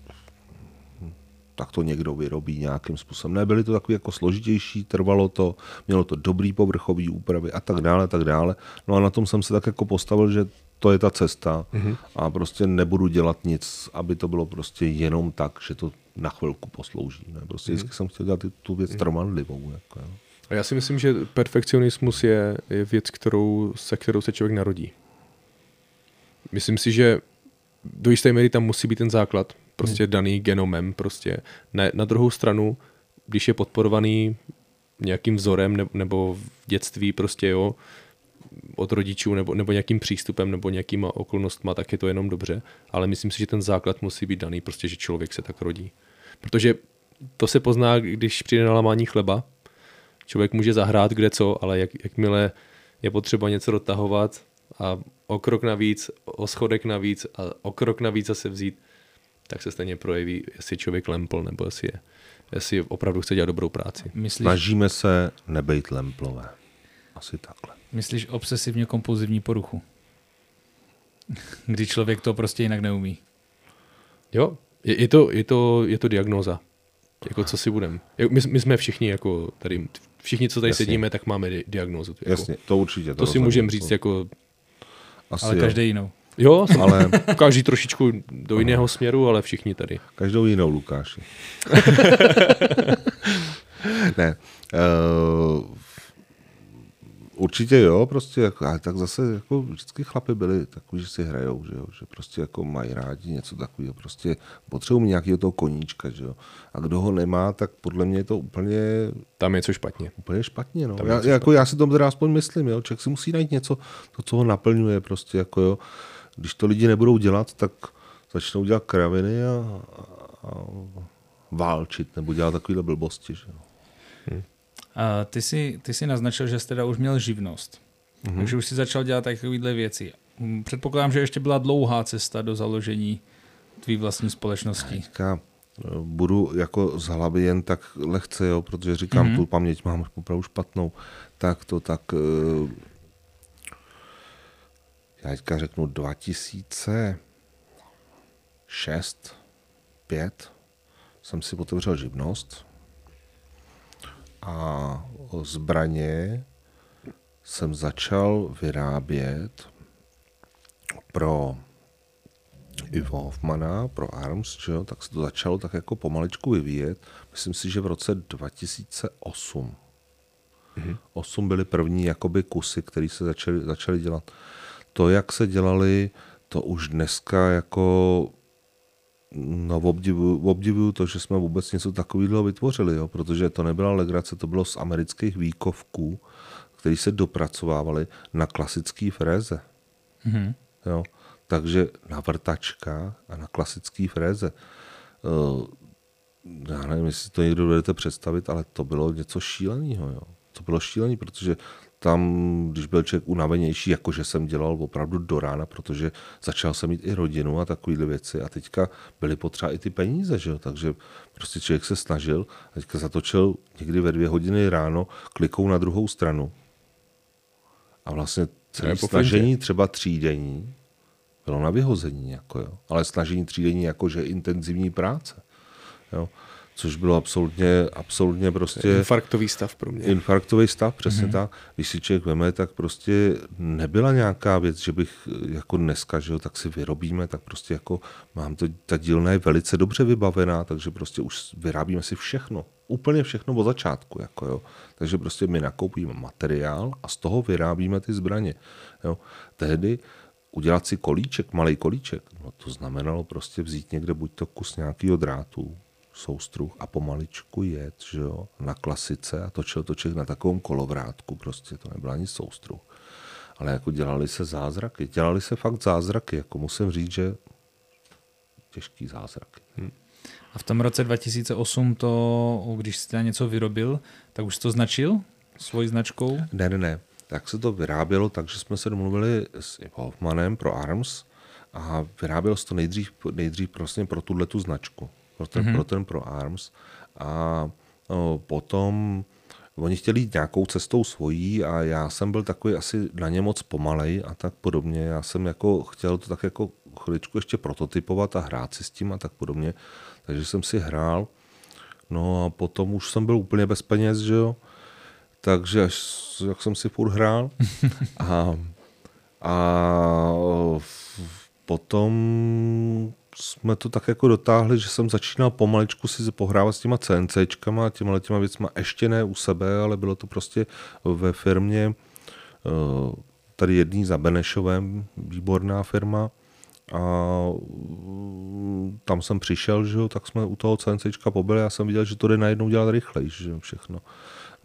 tak to někdo vyrobí nějakým způsobem. Nebyly to takové jako složitější, trvalo to, mělo to dobrý povrchový úpravy a tak dále, a tak dále. No a na tom jsem se tak jako postavil, že to je ta cesta mm-hmm. a prostě nebudu dělat nic, aby to bylo prostě jenom tak, že to na chvilku poslouží. Ne? Prostě mm-hmm. vždycky jsem chtěl dělat tu věc mm-hmm. trvanlivou. Jako, jo. A já si myslím, že perfekcionismus je, je věc, kterou, se kterou se člověk narodí. Myslím si, že do jisté míry tam musí být ten základ, prostě hmm. daný genomem. Prostě. Ne, na druhou stranu, když je podporovaný nějakým vzorem ne, nebo v dětství prostě, jo, od rodičů nebo, nebo nějakým přístupem nebo nějakýma okolnostma, tak je to jenom dobře. Ale myslím si, že ten základ musí být daný, prostě, že člověk se tak rodí. Protože to se pozná, když přijde na lámání chleba. Člověk může zahrát kde co, ale jak, jakmile je potřeba něco dotahovat a o krok navíc, o schodek navíc a o krok navíc zase vzít, tak se stejně projeví, jestli člověk lempl nebo jestli, je, jestli opravdu chce dělat dobrou práci. Myslíš... Snažíme se nebejt lemplové. Asi takhle. Myslíš obsesivně kompulzivní poruchu? Kdy člověk to prostě jinak neumí. Jo, je, je, to, je, to, je to diagnóza. Jako co si budeme. My, my jsme všichni jako tady, všichni, co tady Jasně. sedíme, tak máme di- diagnózu. Jako, Jasně, to určitě. To, to si můžeme říct jako... Asi ale každý jinou. Jo, ale... každý trošičku do Aha. jiného směru, ale všichni tady. Každou jinou, Lukáši. Ne. Uh, určitě jo, prostě, jako, ale tak zase jako vždycky chlapi byli takový, že si hrajou, že jo, že prostě jako mají rádi něco takového, prostě potřebují nějakého toho koníčka, že jo. A kdo ho nemá, tak podle mě je to úplně... Tam je co špatně. Úplně špatně, no. Já, jako špatně. Já si to teda aspoň myslím, jo, člověk si musí najít něco, to, co ho naplňuje, prostě jako jo. Když to lidi nebudou dělat, tak začnou dělat kraviny a, a, a válčit, nebo dělat takovýhle blbosti, že jo. Hmm. A ty si ty si naznačil, že jsi teda už měl živnost. Mm-hmm. Takže už si začal dělat takovýhle věci. Předpokládám, že ještě byla dlouhá cesta do založení tvý vlastní společnosti. Teďka budu jako z hlavy jen tak lehce, jo, protože říkám, mm-hmm. tu paměť mám opravdu špatnou. Tak to tak já teďka řeknu dva tisíce šest pět jsem si otevřel živnost. A zbraně jsem začal vyrábět pro Ivo Hoffmana, pro Arms, že jo? Tak se to začalo tak jako pomaličku vyvíjet. Myslím si, že v roce dva tisíce osm. Mhm. osm byly první jakoby kusy, které se začaly, začaly dělat. To, jak se dělali, to už dneska jako... No, obdivuju, obdivuju to, že jsme vůbec něco takového vytvořili, jo, protože to nebyla legrace, to bylo z amerických výkovků, který se dopracovávali na klasický fréze. Mm-hmm. Jo, takže na vrtačkách a na klasický fréze. Já nevím, jestli to někdo budete představit, ale to bylo něco šíleného. Jo. To bylo šílené, protože tam, když byl člověk unavenější, jakože jsem dělal opravdu do rána, protože začal jsem mít i rodinu a takovýhle věci a teďka byly potřeba i ty peníze, že jo? Takže prostě člověk se snažil a teďka zatočil někdy ve dvě hodiny ráno klikou na druhou stranu a vlastně celé snažení třeba třídenní bylo na vyhození, jako jo? Ale snažení třídenní jakože intenzivní práce, jo? Což bylo absolutně, absolutně prostě... Infarktový stav pro mě. Infarktový stav, přesně mm-hmm. tak. Když si člověk veme, tak prostě nebyla nějaká věc, že bych jako dneska, že jo, tak si vyrobíme, tak prostě jako mám to, ta dílna je velice dobře vybavená, takže prostě už vyrábíme si všechno. Úplně všechno od začátku, jako jo. Takže prostě my nakoupíme materiál a z toho vyrábíme ty zbraně, jo. Tehdy udělat si kolíček, malej kolíček, no to znamenalo prostě vzít někde buď to kus nějakého drátu, soustruh a pomaličku jet, že jo, na klasice a točil točil na takovém kolovrátku, prostě to nebyl ani soustruh. Ale jako dělali se zázraky, dělali se fakt zázraky, jako musím říct, že těžký zázraky. Hmm. A v tom roce dva tisíce osm to, když jsi teda něco vyrobil, tak už jsi to značil svojí značkou? Ne, ne, ne. Tak se to vyrábělo, takže jsme se domluvili s Ivo Hoffmanem pro Arms a vyrábělo se to nejdřív, nejdřív prostě pro tuhletu značku. Pro ten, mm-hmm. pro ten Pro Arms a no, potom oni chtěli jít nějakou cestou svojí a já jsem byl takový asi na ně moc pomalej a tak podobně. Já jsem jako chtěl to tak jako chviličku ještě prototypovat a hrát si s tím a tak podobně. Takže jsem si hrál, no a potom už jsem byl úplně bez peněz, že jo. Takže až, jak jsem si furt hrál a, a potom... jsme to tak jako dotáhli, že jsem začínal pomaličku si pohrávat s těma CNCčkama a těma těma věcma, ještě ne u sebe, ale bylo to prostě ve firmě tady jedný za Benešovem, výborná firma a tam jsem přišel, že jo, tak jsme u toho CNCčka pobyli, já jsem viděl, že to jde najednou dělat rychleji, že jo, všechno.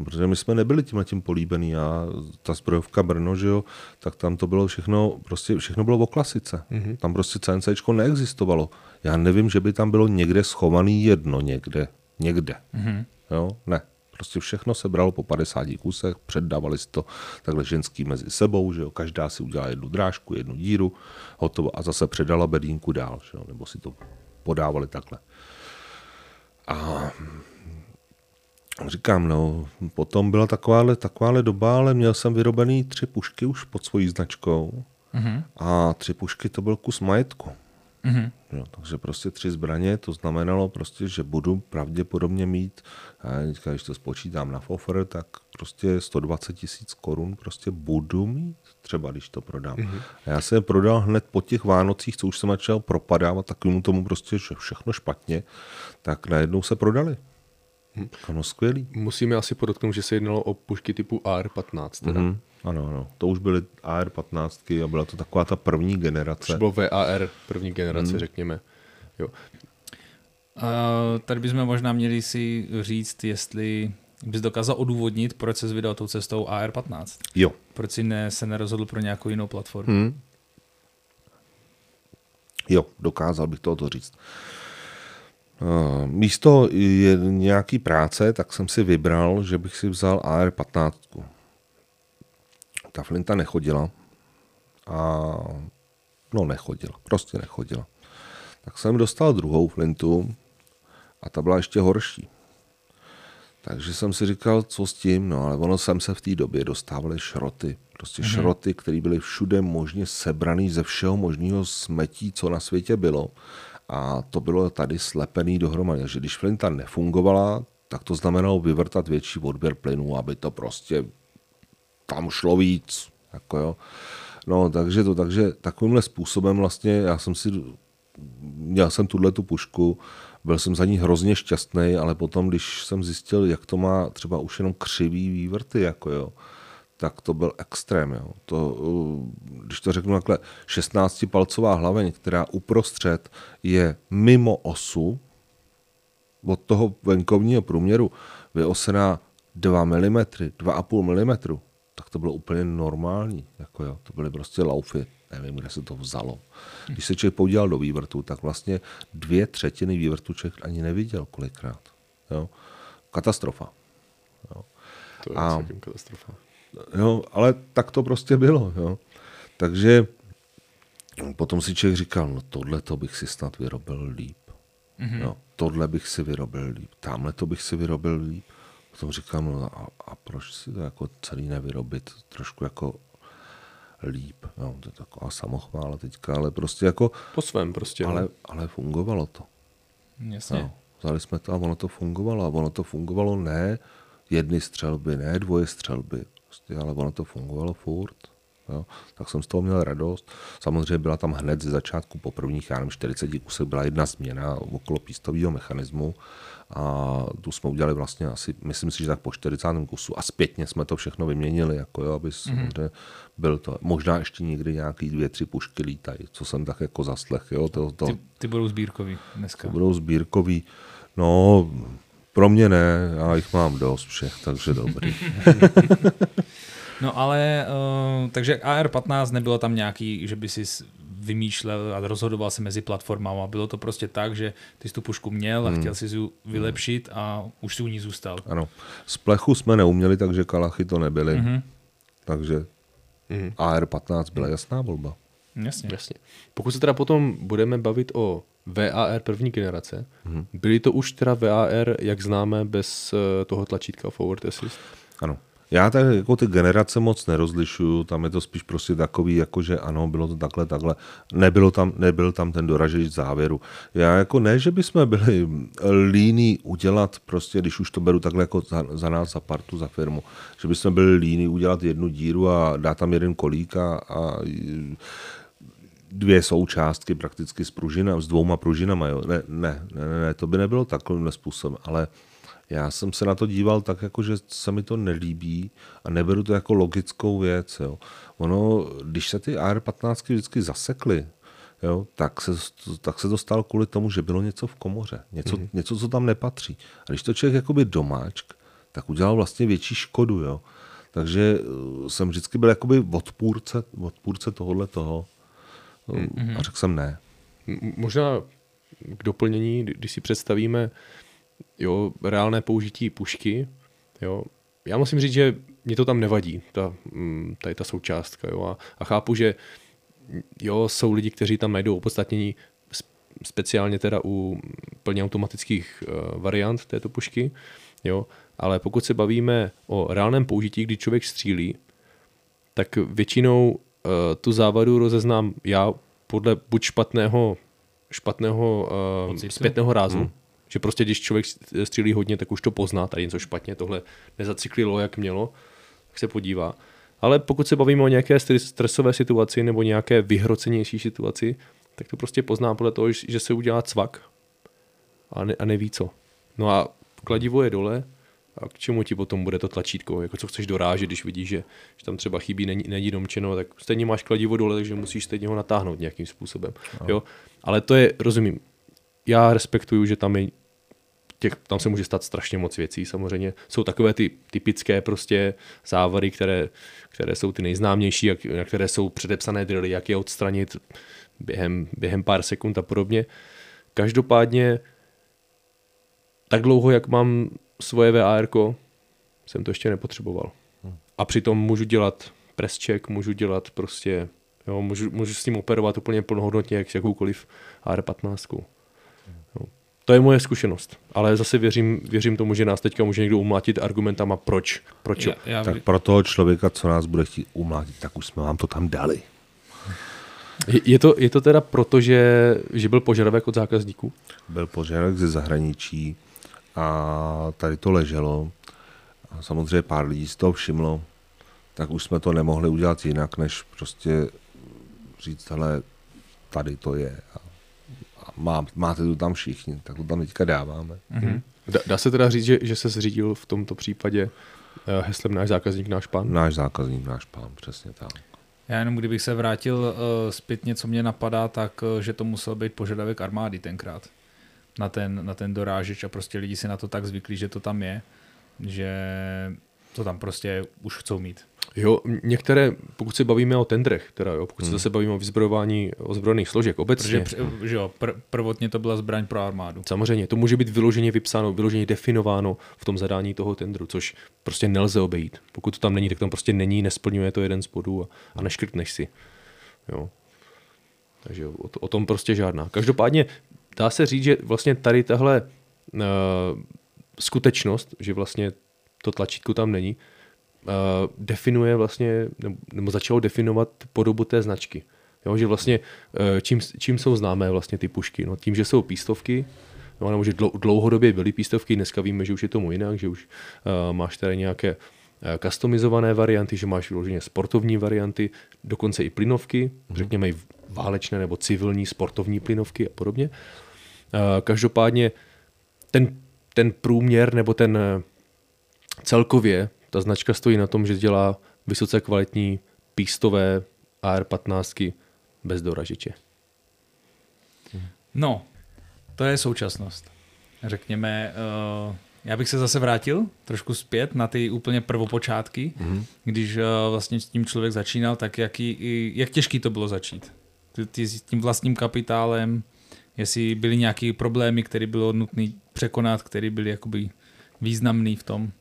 Protože my jsme nebyli tímhle tím políbený a ta zbrojovka Brno, že jo, tak tam to bylo všechno, prostě všechno bylo o klasice. Mm-hmm. Tam prostě CNCčko neexistovalo. Já nevím, že by tam bylo někde schovaný jedno někde, někde, mm-hmm. jo, ne. Prostě všechno se bralo po padesáti kusech, předdávali si to takhle ženský mezi sebou, že jo, každá si udělala jednu drážku, jednu díru, hotovo a zase předala bedínku dál, že jo, nebo si to podávali takhle. A říkám, no, potom byla takováhle, takováhle doba, ale měl jsem vyrobený tři pušky už pod svojí značkou mm-hmm. a tři pušky to byl kus majetku. Mm-hmm. Jo, takže prostě tři zbraně, to znamenalo prostě, že budu pravděpodobně mít, teďka, když to spočítám na fofr, tak prostě sto dvacet tisíc korun prostě budu mít, třeba když to prodám. Mm-hmm. A já jsem je prodal hned po těch Vánocích, co už jsem začal propadávat takovému tomu prostě, že všechno špatně, tak najednou se prodali. Ano, skvělý. Musíme asi podotknout, že se jednalo o pušky typu A R patnáct. Teda. Mm-hmm. Ano, ano. To už byly A R patnáct a byla to taková ta první generace. To bylo V A R první generace, hmm. řekněme. Jo. Uh, tady bychom možná měli si říct, jestli bys dokázal odůvodnit, proč ses vydal tou cestou A R patnáct. Jo. Proč si ne, se nerozhodl pro nějakou jinou platformu. Hmm. Jo, dokázal bych to říct. Uh, místo je nějaký práce, tak jsem si vybral, že bych si vzal A R patnáct. Ta flinta nechodila a no nechodila, prostě nechodila. Tak jsem dostal druhou flintu a ta byla ještě horší. Takže jsem si říkal, co s tím, no ale ono jsem se v té době dostávaly šroty. Prostě mhm. šroty, které byly všude možně sebraný ze všeho možného smetí, co na světě bylo. A to bylo tady slepený dohromady. Takže když flinta nefungovala, tak to znamenalo vyvrtat větší odběr plynu, aby to prostě tam šlo víc. Jako jo. No, takže, to, takže takovýmhle způsobem vlastně já jsem si měl jsem tuhletu pušku, byl jsem za ní hrozně šťastný, ale potom, když jsem zjistil, jak to má třeba už jenom křivý vývrty, jako jo, tak to byl extrém. Jo. To, když to řeknu takhle, šestnáctipalcová hlaveň, která uprostřed je mimo osu od toho venkovního průměru vyosená dva milimetry, dva a půl milimetru, tak to bylo úplně normální. Jako jo, to byly prostě laufy, nevím, kde se to vzalo. Když se člověk podíval do vývrtu, tak vlastně dvě třetiny vývrtu člověk ani neviděl kolikrát. Jo. Katastrofa. Jo. To je a, celkem katastrofa. Jo, ale tak to prostě bylo. Jo. Takže potom si člověk říkal, no tohle to bych si snad vyrobil líp. Mm-hmm. Jo, tohle bych si vyrobil líp. Tamhle to bych si vyrobil líp. Potom říkám, no a, a proč si to jako celý nevyrobit trošku jako líp. Jo, to je taková samochvála teďka, ale prostě jako... Po svém prostě. Ale, ale fungovalo to. Jasně. Jo, vzali jsme to a ono to fungovalo. A ono to fungovalo ne jedny střelby, ne dvoje střelby. Prostě, ale ono to fungovalo furt. Jo. Tak jsem z toho měl radost. Samozřejmě byla tam hned ze začátku po prvních, já nevím, čtyřiceti kusech byla jedna změna okolo pístového mechanismu a tu jsme udělali vlastně asi, myslím si, že tak po čtyřicátém kusu a zpětně jsme to všechno vyměnili, jako jo, aby mm-hmm. byl to, možná ještě někdy nějaký dvě, tři pušky lítají, co jsem tak jako zaslech, jo. To, to, ty, ty budou sbírkový dneska. Ty budou sbírkový, no... Pro mě ne, já jich mám dost všech, takže dobrý. No ale, uh, takže A R patnáct nebylo tam nějaký, že by si vymýšlel a rozhodoval se mezi platformama. Bylo to prostě tak, že ty jsi tu pušku měl a hmm. chtěl jsi ji vylepšit a už si u ní zůstal. Ano, z plechu jsme neuměli, takže kalachy to nebyly. Mm-hmm. Takže mm-hmm. A R patnáct byla jasná volba. Jasně. Jasně. Pokud se teda potom budeme bavit o V A R první generace, hmm. byly to už teda V A R, jak známe, bez toho tlačítka forward assist? Ano. Já tak jako ty generace moc nerozlišuju, tam je to spíš prostě takový, jakože ano, bylo to takhle, takhle. Nebylo tam, nebyl tam ten doražeč závěru. Já jako ne, že bychom byli líní udělat prostě, když už to beru takhle jako za, za nás, za partu, za firmu, že bychom byli líní udělat jednu díru a dát tam jeden kolík a, a dvě součástky prakticky s pružinami, s dvouma pružinami. Jo. Ne, ne, ne, ne, to by nebylo takovým způsobem, ale já jsem se na to díval tak, jako, že se mi to nelíbí a neberu to jako logickou věc. Jo. Ono, když se ty A R patnáct vždycky zasekly, jo, tak, se, tak se dostal kvůli tomu, že bylo něco v komoře, něco, mm-hmm. něco co tam nepatří. A když to člověk jakoby domáčk, tak udělal vlastně větší škodu. Jo. Takže jsem vždycky byl jakoby odpůrce, odpůrce tohohle toho mm-hmm. a řekl jsem ne. Možná k doplnění, když si představíme jo, reálné použití pušky, jo, já musím říct, že mě to tam nevadí, ta, tady ta součástka. Jo, a, a chápu, že jo, jsou lidi, kteří tam najdou opodstatnění speciálně teda u plně automatických variant této pušky, jo, ale pokud se bavíme o reálném použití, kdy člověk střílí, tak většinou uh, tu závadu rozeznám já podle buď špatného, špatného uh, zpětného rázu, hmm. že prostě když člověk střílí hodně, tak už to pozná, tady něco špatně, tohle nezacyklilo, jak mělo, tak se podívá. Ale pokud se bavíme o nějaké stresové situaci nebo nějaké vyhrocenější situaci, tak to prostě pozná podle toho, že se udělá cvak a, ne, a neví co. No a kladivo je dole a k čemu ti potom bude to tlačítko? Jako co chceš dorážet, když vidíš, že, že tam třeba chybí, není, není domčeno, tak stejně máš kladivo dole, takže musíš stejně ho natáhnout nějakým způsobem. Jo? Ale to je, rozumím, já respektuju, že tam je Těch, tam se může stát strašně moc věcí samozřejmě. Jsou takové ty typické prostě závady, které, které jsou ty nejznámější, jak, na které jsou předepsané drily, jak je odstranit během, během pár sekund a podobně. Každopádně tak dlouho, jak mám svoje VARko, jsem to ještě nepotřeboval. A přitom můžu dělat press check, můžu dělat prostě, jo, můžu, můžu s ním operovat úplně plnohodnotně, jak s jakoukoliv A R patnáct. To je moje zkušenost, ale zase věřím, věřím tomu, že nás teďka může někdo umlátit argumentama proč. proč. Já, já... Tak pro toho člověka, co nás bude chtít umlátit, tak už jsme vám to tam dali. Je, je, to, je to teda proto, že, že byl požadavek od zákazníků? Byl požadavek ze zahraničí a tady to leželo. A samozřejmě pár lidí si toho všimlo, tak už jsme to nemohli udělat jinak, než prostě říct, hele, tady to je. Má, máte to tam všichni, tak to tam teďka dáváme. Mm-hmm. Dá, dá se teda říct, že, že se zřídil v tomto případě heslem náš zákazník, náš pán? Náš zákazník, náš pán, přesně tak. Já jenom kdybych se vrátil uh, zpětně, co mě napadá, tak uh, že to musel být požadavek armády tenkrát na ten, na ten dorážeč a prostě lidi si na to tak zvyklí, že to tam je, že to tam prostě už chcou mít. Jo, některé, pokud se bavíme o tendrech, teda jo, pokud se zase bavíme o vyzbrojování ozbrojených složek obecně. Protože, že jo, pr- prvotně to byla zbraň pro armádu. Samozřejmě, to může být vyloženě vypsáno, vyloženě definováno v tom zadání toho tendru, což prostě nelze obejít. Pokud to tam není, tak tam prostě není, nesplňuje to jeden z bodů a, a neškrtneš si. Jo. Takže o, o tom prostě žádná. Každopádně dá se říct, že vlastně tady tahle uh, skutečnost, že vlastně to tlačítko tam není, definuje vlastně, nebo začalo definovat podobu té značky. Jo, že vlastně, čím, čím jsou známé vlastně ty pušky? No, tím, že jsou pístovky, no, nebo že dlouhodobě byly pístovky, dneska víme, že už je tomu jinak, že už uh, máš tady nějaké customizované varianty, že máš vyloženě sportovní varianty, dokonce i plynovky, řekněme i válečné nebo civilní sportovní plynovky a podobně. Uh, každopádně ten, ten průměr nebo ten celkově ta značka stojí na tom, že dělá vysoce kvalitní pístové A R patnáct bez doražiče. No, to je současnost. Řekněme, uh, já bych se zase vrátil trošku zpět na ty úplně prvopočátky, mm-hmm. když uh, vlastně s tím člověk začínal, tak jaký, jak těžký to bylo začít? Ty s tím vlastním kapitálem, jestli byly nějaké problémy, které bylo nutné překonat, které byly jakoby významný v tom,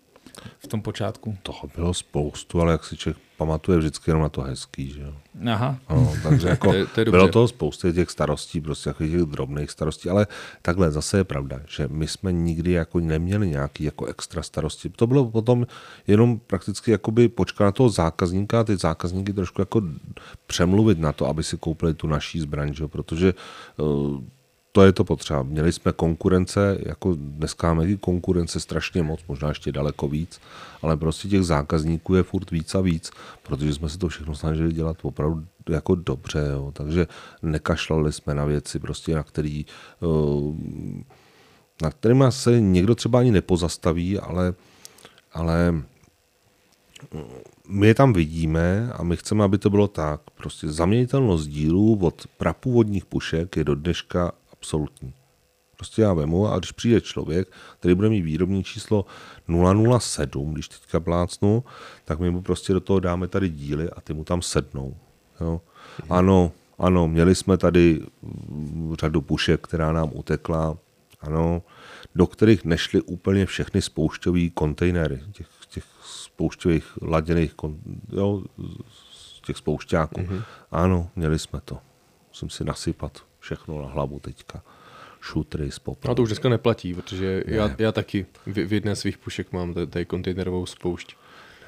v tom počátku. Toho bylo spoustu, ale jak si člověk pamatuje vždycky jenom na to hezký, že jo. Aha. No, takže jako to, to je bylo toho spoustu těch starostí, prostě jako těch drobných starostí, ale takhle zase je pravda, že my jsme nikdy jako neměli nějaký jako extra starosti. To bylo potom jenom prakticky jakoby počkat na toho zákazníka a ty zákazníky trošku jako přemluvit na to, aby si koupili tu naší zbraň, že jo, protože uh, to je to potřeba. Měli jsme konkurence, jako dneska máme i konkurence strašně moc, možná ještě daleko víc, ale prostě těch zákazníků je furt víc a víc, protože jsme se to všechno snažili dělat opravdu jako dobře, jo. Takže nekašlali jsme na věci, prostě na který, na kterýma se někdo třeba ani nepozastaví, ale, ale my je tam vidíme a my chceme, aby to bylo tak. Prostě zaměnitelnost dílů od prapůvodních pušek je do dneška absolutní. Prostě já vemu a když přijde člověk, který bude mít výrobní číslo nula nula sedm, když teďka plácnu, tak my mu prostě do toho dáme tady díly a ty mu tam sednou. Jo? Ano, ano, měli jsme tady řadu pušek, která nám utekla, ano, do kterých nešly úplně všechny spoušťové kontejnery, těch, těch spoušťových laděných, jo, těch spoušťáků. Mm-hmm. Ano, měli jsme to. Musím si nasypat všechno na hlavu teďka. Šutry z popelů. A to už dneska neplatí, protože ne. já, já taky v, v jedné svých pušek mám tady kontejnerovou spoušť.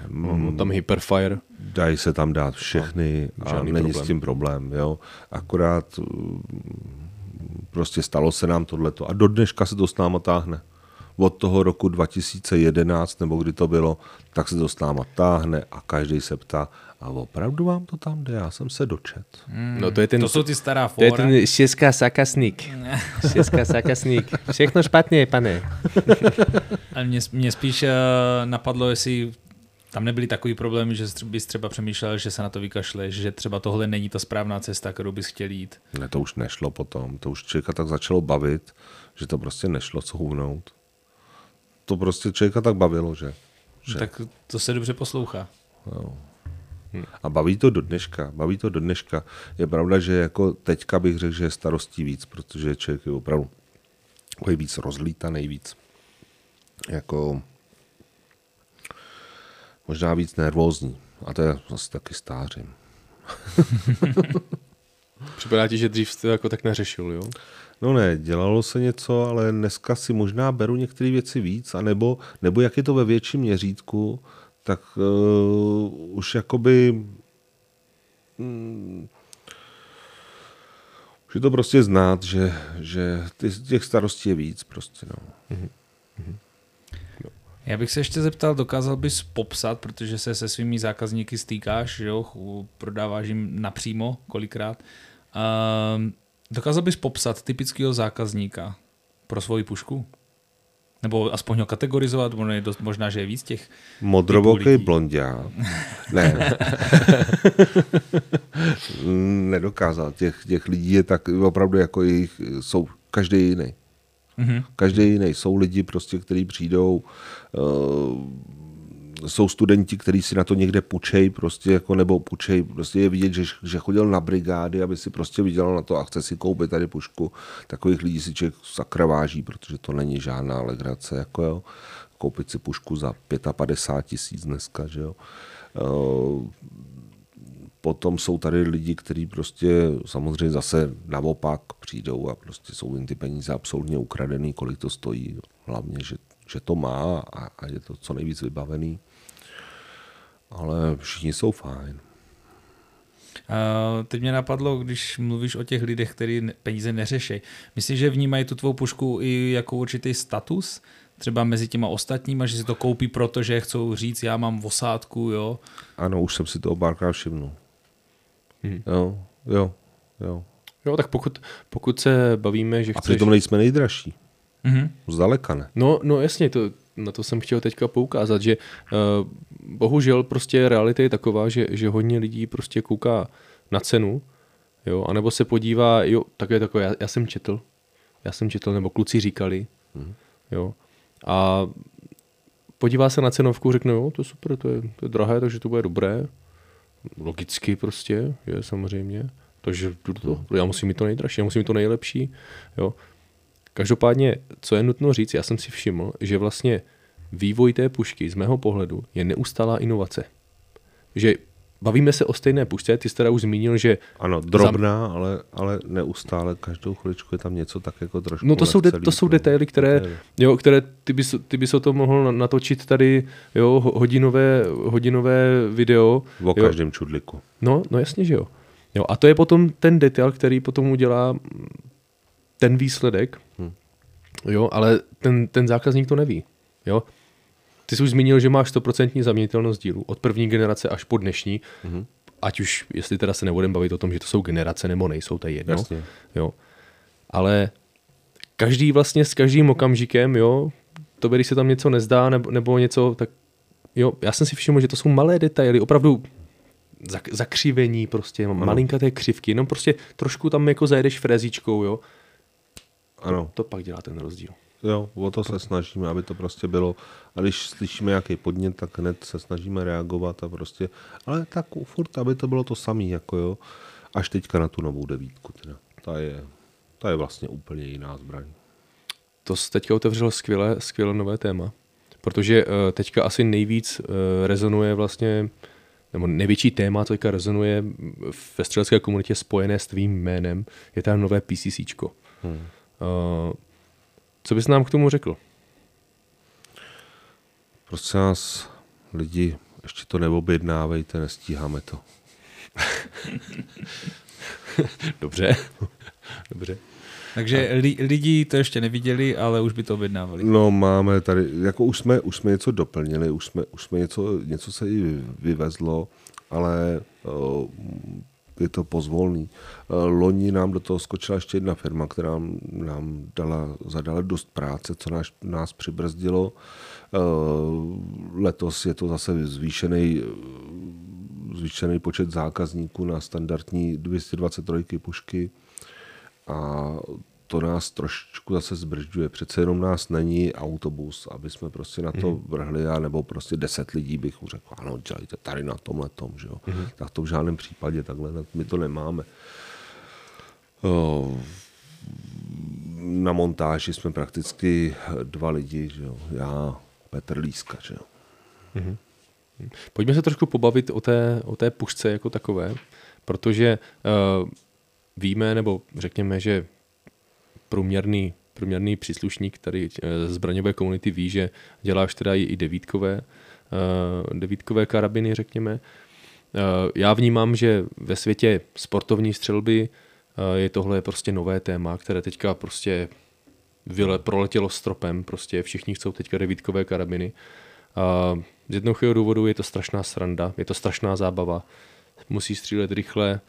Mám tam hyperfire. Dají se tam dát všechny no, a není problém. S tím problém. Jo? Akorát prostě stalo se nám tohleto. A do dneška se to s náma táhne. Od toho roku dva tisíce jedenáct, nebo kdy to bylo, tak se to s náma táhne a každý se ptá, a opravdu vám to tam jde, já jsem se dočet. Mm, no to, je ten, to jsou ty stará fóra. To je ten šestka zákazník. Šestka zákazník. Všechno špatně, pane. Ale mě, mě spíš napadlo, jestli tam nebyly takový problémy, že bys třeba přemýšlel, že se na to vykašleš, že třeba tohle není ta správná cesta, kterou bys chtěl jít. Ne, to už nešlo potom. To už člověka tak začalo bavit, že to prostě nešlo couvnout. To prostě člověka tak bavilo, že? že... Tak to se dobře poslouchá. No. A baví to do dneška, baví to do dneška. Je pravda, že jako teďka bych řekl, že je starostí víc, protože člověk je opravdu víc rozlítaný, nejvíc. Jako možná víc nervózní. A to je zase taky stářím. Připadá ti, že dřív jste jako tak neřešil, jo? No ne, dělalo se něco, ale dneska si možná beru některé věci víc, anebo, nebo jak je to ve větším měřítku, tak uh, už jakoby um, už je to prostě znát, že, že těch starostí je víc prostě. No. Mm-hmm. Mm-hmm. No. Já bych se ještě zeptal, dokázal bys popsat, protože se se svými zákazníky stýkáš, jo, prodáváš jim napřímo kolikrát. Uh, dokázal bys popsat typického zákazníka pro svoji pušku? Nebo aspoň ho kategorizovat, možná, že je víc těch... Modrovokej blonděl. Ne. Nedokázal. Těch, těch lidí je tak opravdu jako jejich, jsou každý jiný. Mm-hmm. Každý jiný. Jsou lidi prostě, kteří přijdou, uh, jsou studenti, kteří si na to někde pučej, prostě jako, nebo pučej, prostě je vidět, že, že chodil na brigády, aby si prostě vydělal na to a chce si koupit tady pušku. Takových lidí si člověk sakra váží, protože to není žádná legrace, jako jo. Koupit si pušku za padesát pět tisíc dneska, že jo. Uh, Potom jsou tady lidi, kteří prostě samozřejmě zase naopak přijdou a prostě jsou jim ty peníze absolutně ukradený, kolik to stojí. Hlavně, že, že to má a, a je to co nejvíc vybavený. Ale všichni jsou fajn. Uh, teď mě napadlo, když mluvíš o těch lidech, kteří peníze neřeší. Myslíš, že vnímají tu tvou pušku i jako určitý status? Třeba mezi těma ostatníma, že si to koupí, protože chcou říct, já mám Vosátku, jo? Ano, už jsem si to párkrát všimnul. Hmm. Jo, jo, jo. Jo, tak pokud, pokud se bavíme, že chceš... A přitom nejsme nejdražší. Mm-hmm. Zdaleka ne. No, no jasně, to, na to jsem chtěl teďka poukázat, že uh, bohužel prostě realita je taková, že, že hodně lidí prostě kouká na cenu, jo, anebo se podívá, jo, tak je takové, já, já jsem četl, já jsem četl, nebo kluci říkali, mm-hmm. jo, a podívá se na cenovku, řekne, jo, to je super, to je, to je drahé, takže to bude dobré. Logicky prostě, je samozřejmě. Takže to, já musím mít to nejdražší, já musím mít to nejlepší. Jo. Každopádně, co je nutno říct, já jsem si všiml, že vlastně vývoj té pušky z mého pohledu je neustálá inovace. Že bavíme se o stejné pušce, ty jsi teda už zmínil, že... Ano, drobná, zam... ale, ale neustále, každou chviličku je tam něco tak jako trošku... No to jsou, de, to jsou detaily, které, jo, které ty, bys, ty bys o tom mohl natočit tady, jo, hodinové, hodinové video. O jo. Každém čudliku. No, no jasně, že jo. jo. A to je potom ten detail, který potom udělá ten výsledek, hmm. jo, ale ten, ten zákazník to neví, jo. Ty jsi už zmínil, že máš sto procent zaměnitelnost dílů od první generace až po dnešní, mm-hmm. ať už, jestli teda se nebudeme bavit o tom, že to jsou generace nebo nejsou, to je jedno. Jasně. Jo. Ale každý vlastně s každým okamžikem, jo, to když se tam něco nezdá nebo, nebo něco, tak Jo, já jsem si všiml, že to jsou malé detaily, opravdu zakřivení prostě, ano. malinkaté křivky, jenom prostě trošku tam jako zajedeš frézičkou, jo. Ano. To pak dělá ten rozdíl. Jo, o to se snažíme, aby to prostě bylo. A když slyšíme nějaký podnět, tak hned se snažíme reagovat a prostě, ale tak furt, aby to bylo to samý, jako jo. Až teďka na tu novou devítku teda. Ta je, ta je vlastně úplně jiná zbraň. To se teďka otevřelo skvělé, skvělé nové téma, protože teďka asi nejvíc rezonuje vlastně, nebo největší téma, co teďka rezonuje ve střelecké komunitě spojené s tvým jménem, je tam nové PCCčko. Hmm. Uh, co bys nám k tomu řekl? Prosím vás, lidi, ještě to neobjednávejte, nestíháme to. Dobře. Dobře. Takže li, lidi to ještě neviděli, ale už by to objednávali. No máme tady, jako už jsme, už jsme něco doplnili, už jsme, už jsme něco, něco se i vyvezlo, ale uh, je to pozvolný. Loni nám do toho skočila ještě jedna firma, která nám dala, zadala dost práce, co nás, nás přibrzdilo. Letos je to zase zvýšený, zvýšený počet zákazníků na standardní dvě stě dvacet tři pušky a to nás trošičku zase zbržďuje. Přece jenom nás není autobus, aby jsme prostě na to vrhli, a nebo prostě deset lidí bych mu řekl, ano, dělejte tady na tomhletom, že jo. Mm-hmm. Tak to v žádném případě, takhle my to nemáme. O, na montáži jsme prakticky dva lidi, že jo. Já, Petr Líska, že jo. Mm-hmm. Pojďme se trošku pobavit o té, o té pušce jako takové, protože uh, víme, nebo řekněme, že Průměrný, průměrný příslušník tady zbraňové komunity ví, že děláš teda i devítkové, devítkové karabiny, řekněme. Já vnímám, že ve světě sportovní střelby je tohle prostě nové téma, které teďka prostě vyle, proletělo stropem, prostě všichni chcou teďka devítkové karabiny. Z jednoho důvodu je to strašná sranda, je to strašná zábava, musí střílet rychle,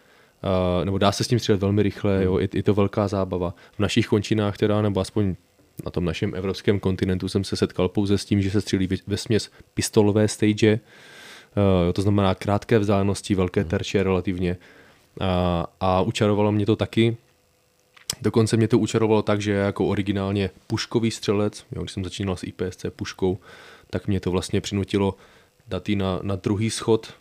Uh, nebo dá se s tím střílet velmi rychle, jo, je, je to velká zábava. V našich končinách teda, nebo aspoň na tom našem evropském kontinentu jsem se setkal pouze s tím, že se střílí vesměs pistolové stage, uh, to znamená krátké vzdálenosti, velké terče relativně. Uh, a učarovalo mě to taky. Dokonce mě to učarovalo tak, že jako originálně puškový střelec, jo, když jsem začínal s I P S C puškou, tak mě to vlastně přinutilo dát ji na, na druhý schod,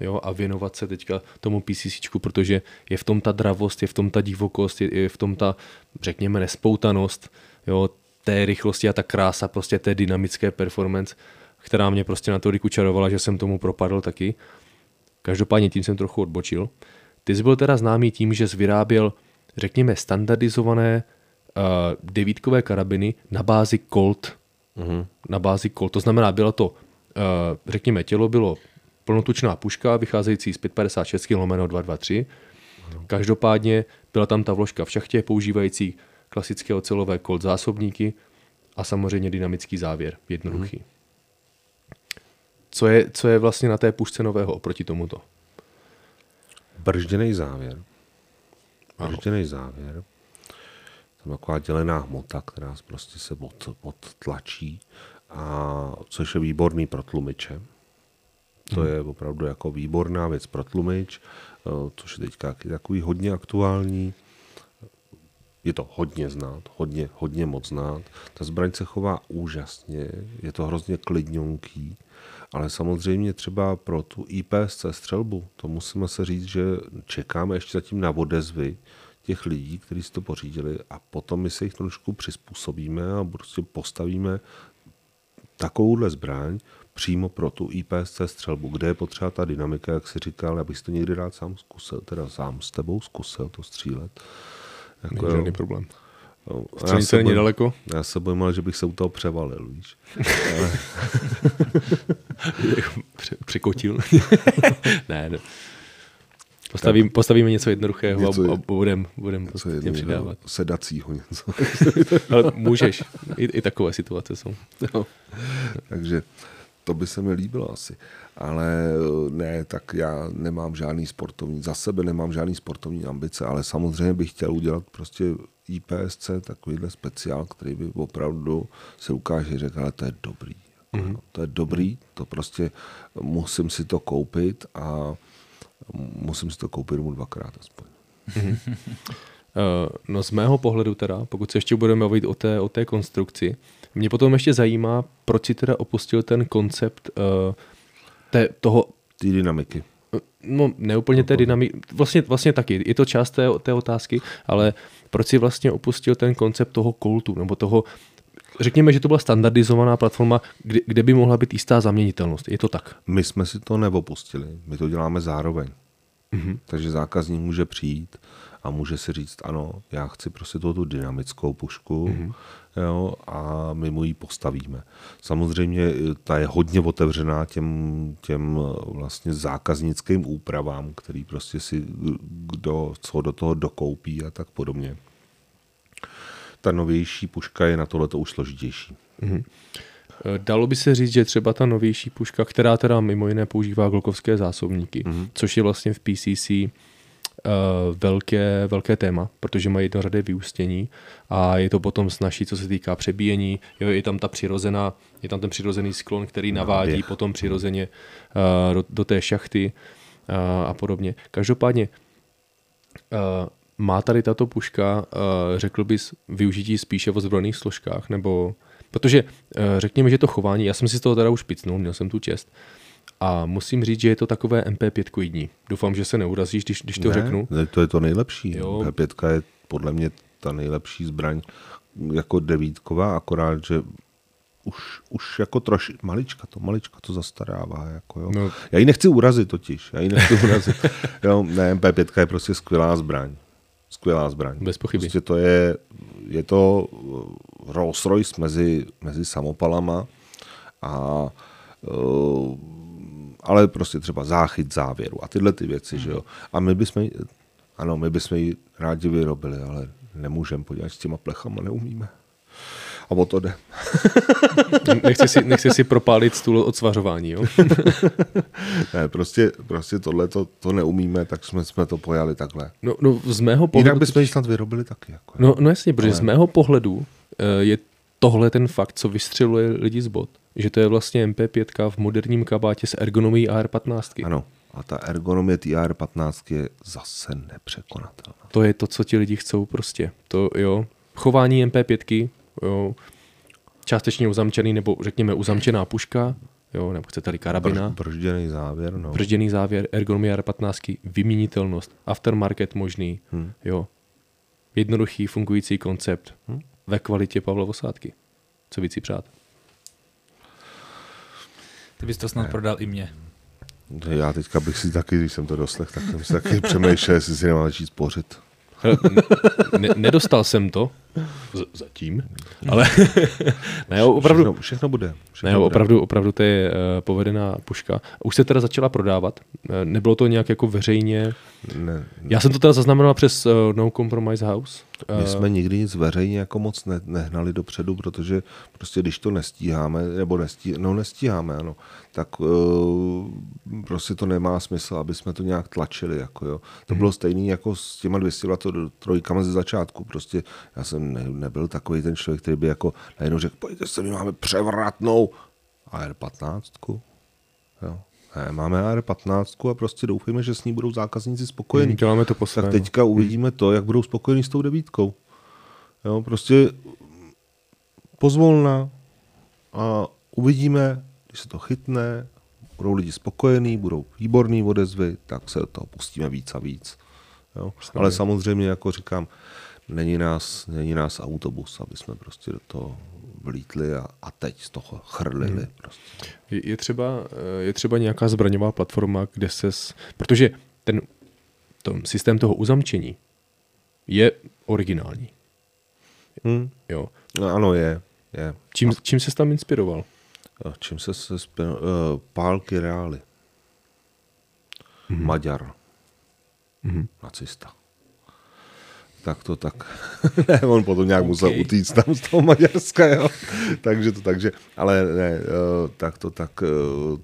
jo, a věnovat se teďka tomu PCCčku, protože je v tom ta dravost, je v tom ta divokost, je, je v tom ta, řekněme, nespoutanost, jo, té rychlosti a ta krása, prostě té dynamické performance, která mě prostě natolik učarovala, že jsem tomu propadl taky. Každopádně tím jsem trochu odbočil. Ty jsi byl teda známý tím, že jsi vyráběl, řekněme, standardizované uh, devítkové karabiny na bázi Colt. Mm-hmm. Na bázi Colt, to znamená, bylo to, uh, řekněme, tělo bylo plnotučná puška, vycházející z pět padesát šest kilogramů dvě stě dvacet tři. Každopádně byla tam ta vložka v šachtě, používající klasické ocelové Colt zásobníky a samozřejmě dynamický závěr, jednoduchý. Hmm. Co je, co je vlastně na té pušce nového oproti tomuto? Bržděnej závěr. Bržděnej závěr. Tam taková dělená hmota, která prostě se odtlačí, a což je výborný pro tlumiče. To je opravdu jako výborná věc pro tlumič, což je teďka takový hodně aktuální. Je to hodně znát, hodně, hodně moc znát. Ta zbraň se chová úžasně, je to hrozně klidňonký, ale samozřejmě třeba pro tu I P S C střelbu, to musíme se říct, že čekáme ještě zatím na odezvy těch lidí, kteří si to pořídili, a potom my se jich trošku přizpůsobíme a prostě postavíme takovouhle zbraň přímo pro tu I P S C střelbu, kde je potřeba ta dynamika, jak jsi říkal, abych si to někdy rád sám zkusil, teda sám s tebou zkusil to střílet. Jako, není žádný problém. No, střelnice se není bojím, daleko? Já se bojím, ale že bych se u toho převalil, víš. Ale... Překotil? ne, ne. Postavím, postavíme něco jednoduchého něco, a budeme budem přidávat. Sedacího něco. Ale můžeš. I, i takové situace jsou. No. Takže to by se mi líbilo asi. Ale ne, tak já nemám žádný sportovní, za sebe nemám žádný sportovní ambice, ale samozřejmě bych chtěl udělat prostě I P S C, takovýhle speciál, který by opravdu se ukáže, řekl, ale to je dobrý. Mm-hmm. To je dobrý, to prostě musím si to koupit a musím si to koupit mu dvakrát aspoň. Mm-hmm. No z mého pohledu teda, pokud se ještě budeme mluvit o té, o té konstrukci, mě potom ještě zajímá, proč si teda opustil ten koncept uh, té, toho... Té dynamiky. No, neúplně té dynamiky, vlastně, vlastně taky, je to část té, té otázky, ale proč si vlastně opustil ten koncept toho Coltu, nebo toho, řekněme, že to byla standardizovaná platforma, kde, kde by mohla být jistá zaměnitelnost, je to tak? My jsme si to neopustili, my to děláme zároveň, mm-hmm. takže zákazník může přijít a může si říct, ano, já chci prostě tu dynamickou pušku, mm-hmm. jo, a my mu ji postavíme. Samozřejmě ta je hodně otevřená těm, těm vlastně zákaznickým úpravám, který prostě si kdo, co do toho dokoupí a tak podobně. Ta novější puška je na tohleto už složitější. Mm-hmm. Dalo by se říct, že třeba ta novější puška, která teda mimo jiné používá glockovské zásobníky, mm-hmm. což je vlastně v P C C Uh, velké, velké téma, protože mají jednořadé vyústění a je to potom snazší, co se týká přebíjení. Jo, je tam ta přirozená, je tam ten přirozený sklon, který navádí no, potom přirozeně uh, do, do té šachty uh, a podobně. Každopádně uh, má tady tato puška, uh, řekl bys, využití spíše v ozbrojených složkách, nebo protože uh, řekněme, že to chování, já jsem si z toho teda už picnul, měl jsem tu čest, a musím říct, že je to takové M P pět jední. Doufám, že se neurazíš, když, když to ne, řeknu. Ne, to je to nejlepší. Jo. M P pět je podle mě ta nejlepší zbraň jako devítková, akorát, že už, už jako troši, malička to, malička to zastarává. Jako jo. No. Já ji nechci urazit totiž. Já ji nechci urazit. Jo, ne, M P pět je prostě skvělá zbraň. Skvělá zbraň. Bez pochyby. Prostě to je, je to Rolls Royce mezi, mezi samopalama a uh, ale prostě třeba záchyt závěru a tyhle ty věci, hmm. že jo. A my bychom, ano, my bychom ji rádi vyrobili, ale nemůžeme, podívat s těma plechama neumíme. A o to jde. Nechci si, nechci si propálit stůl od svařování, jo? Ne, prostě, prostě tohle to, to neumíme, tak jsme, jsme to pojali takhle. No, no z mého pohledu... Jinak bychom ji snad vyrobili taky. Jako, no, no jasně, protože ale... z mého pohledu je tohle ten fakt, co vystřeluje lidi z bod. Že to je vlastně M P pět v moderním kabátě s ergonomií A R patnáct. Ano, a ta ergonomie té A R patnáct je zase nepřekonatelná. To je to, co ti lidi chcou prostě. To, jo. Chování M P pět, jo. Částečně uzamčený, nebo řekněme uzamčená puška, jo, nebo chcete-li karabina. Bržděný závěr. No. Bržděný závěr, ergonomie A R patnáct, vyměnitelnost, aftermarket možný, hmm. jo. Jednoduchý fungující koncept hmm. ve kvalitě Pavla Vosátky. Co víc si přát? Ty bys to snad ne. prodal i mě. Já teďka bych si taky, když jsem to doslech, tak jsem si taky přemýšlel, jestli si nemám začít spořit. Ne, nedostal jsem to. Z- zatím. Ale ne, jo, opravdu, všechno, všechno bude. Všechno ne, jo, opravdu, opravdu to je uh, povedená puška. Už se teda začala prodávat. Nebylo to nějak jako veřejně? Ne, ne. Já jsem to teda zaznamenal přes uh, No Compromise House. Uh, My jsme nikdy nic veřejně jako moc ne- nehnali dopředu, protože prostě když to nestíháme, nebo nestí- no nestíháme, ano, tak uh, prostě to nemá smysl, aby jsme to nějak tlačili. Jako, jo. To hmm. bylo stejné jako s těma dvě stě dvacet trojkama ze začátku. Prostě já jsem Ne, nebyl takový ten člověk, který by jako najednou řekl, pojďte se, my máme převratnou A R patnáct. Jo. Ne, máme A R patnáct a prostě doufejme, že s ní budou zákazníci spokojení. Děláme to po svém. Tak teďka uvidíme to, jak budou spokojení s tou devítkou. Jo, prostě pozvolna a uvidíme, když se to chytne, budou lidi spokojení, budou výborný odezvy, tak se do toho pustíme víc a víc. Jo. Ale samozřejmě, jako říkám, Není nás, není nás autobus, aby jsme prostě do toho vlítli a, a teď z toho chrlili. Hmm. Prostě. Je, je, třeba, je třeba nějaká zbraňová platforma, kde se... S... Protože ten to, systém toho uzamčení je originální. Hmm. Jo. No, ano, je. je. Čím, a... čím ses tam inspiroval? A čím se se... Uh, Pálky reály. Hmm. Maďar. Hmm. Nacista. Tak to tak. Ne, on potom nějak okay. musel utíct tam z toho Maďarska, jo. takže to takže, ale ne, tak to tak,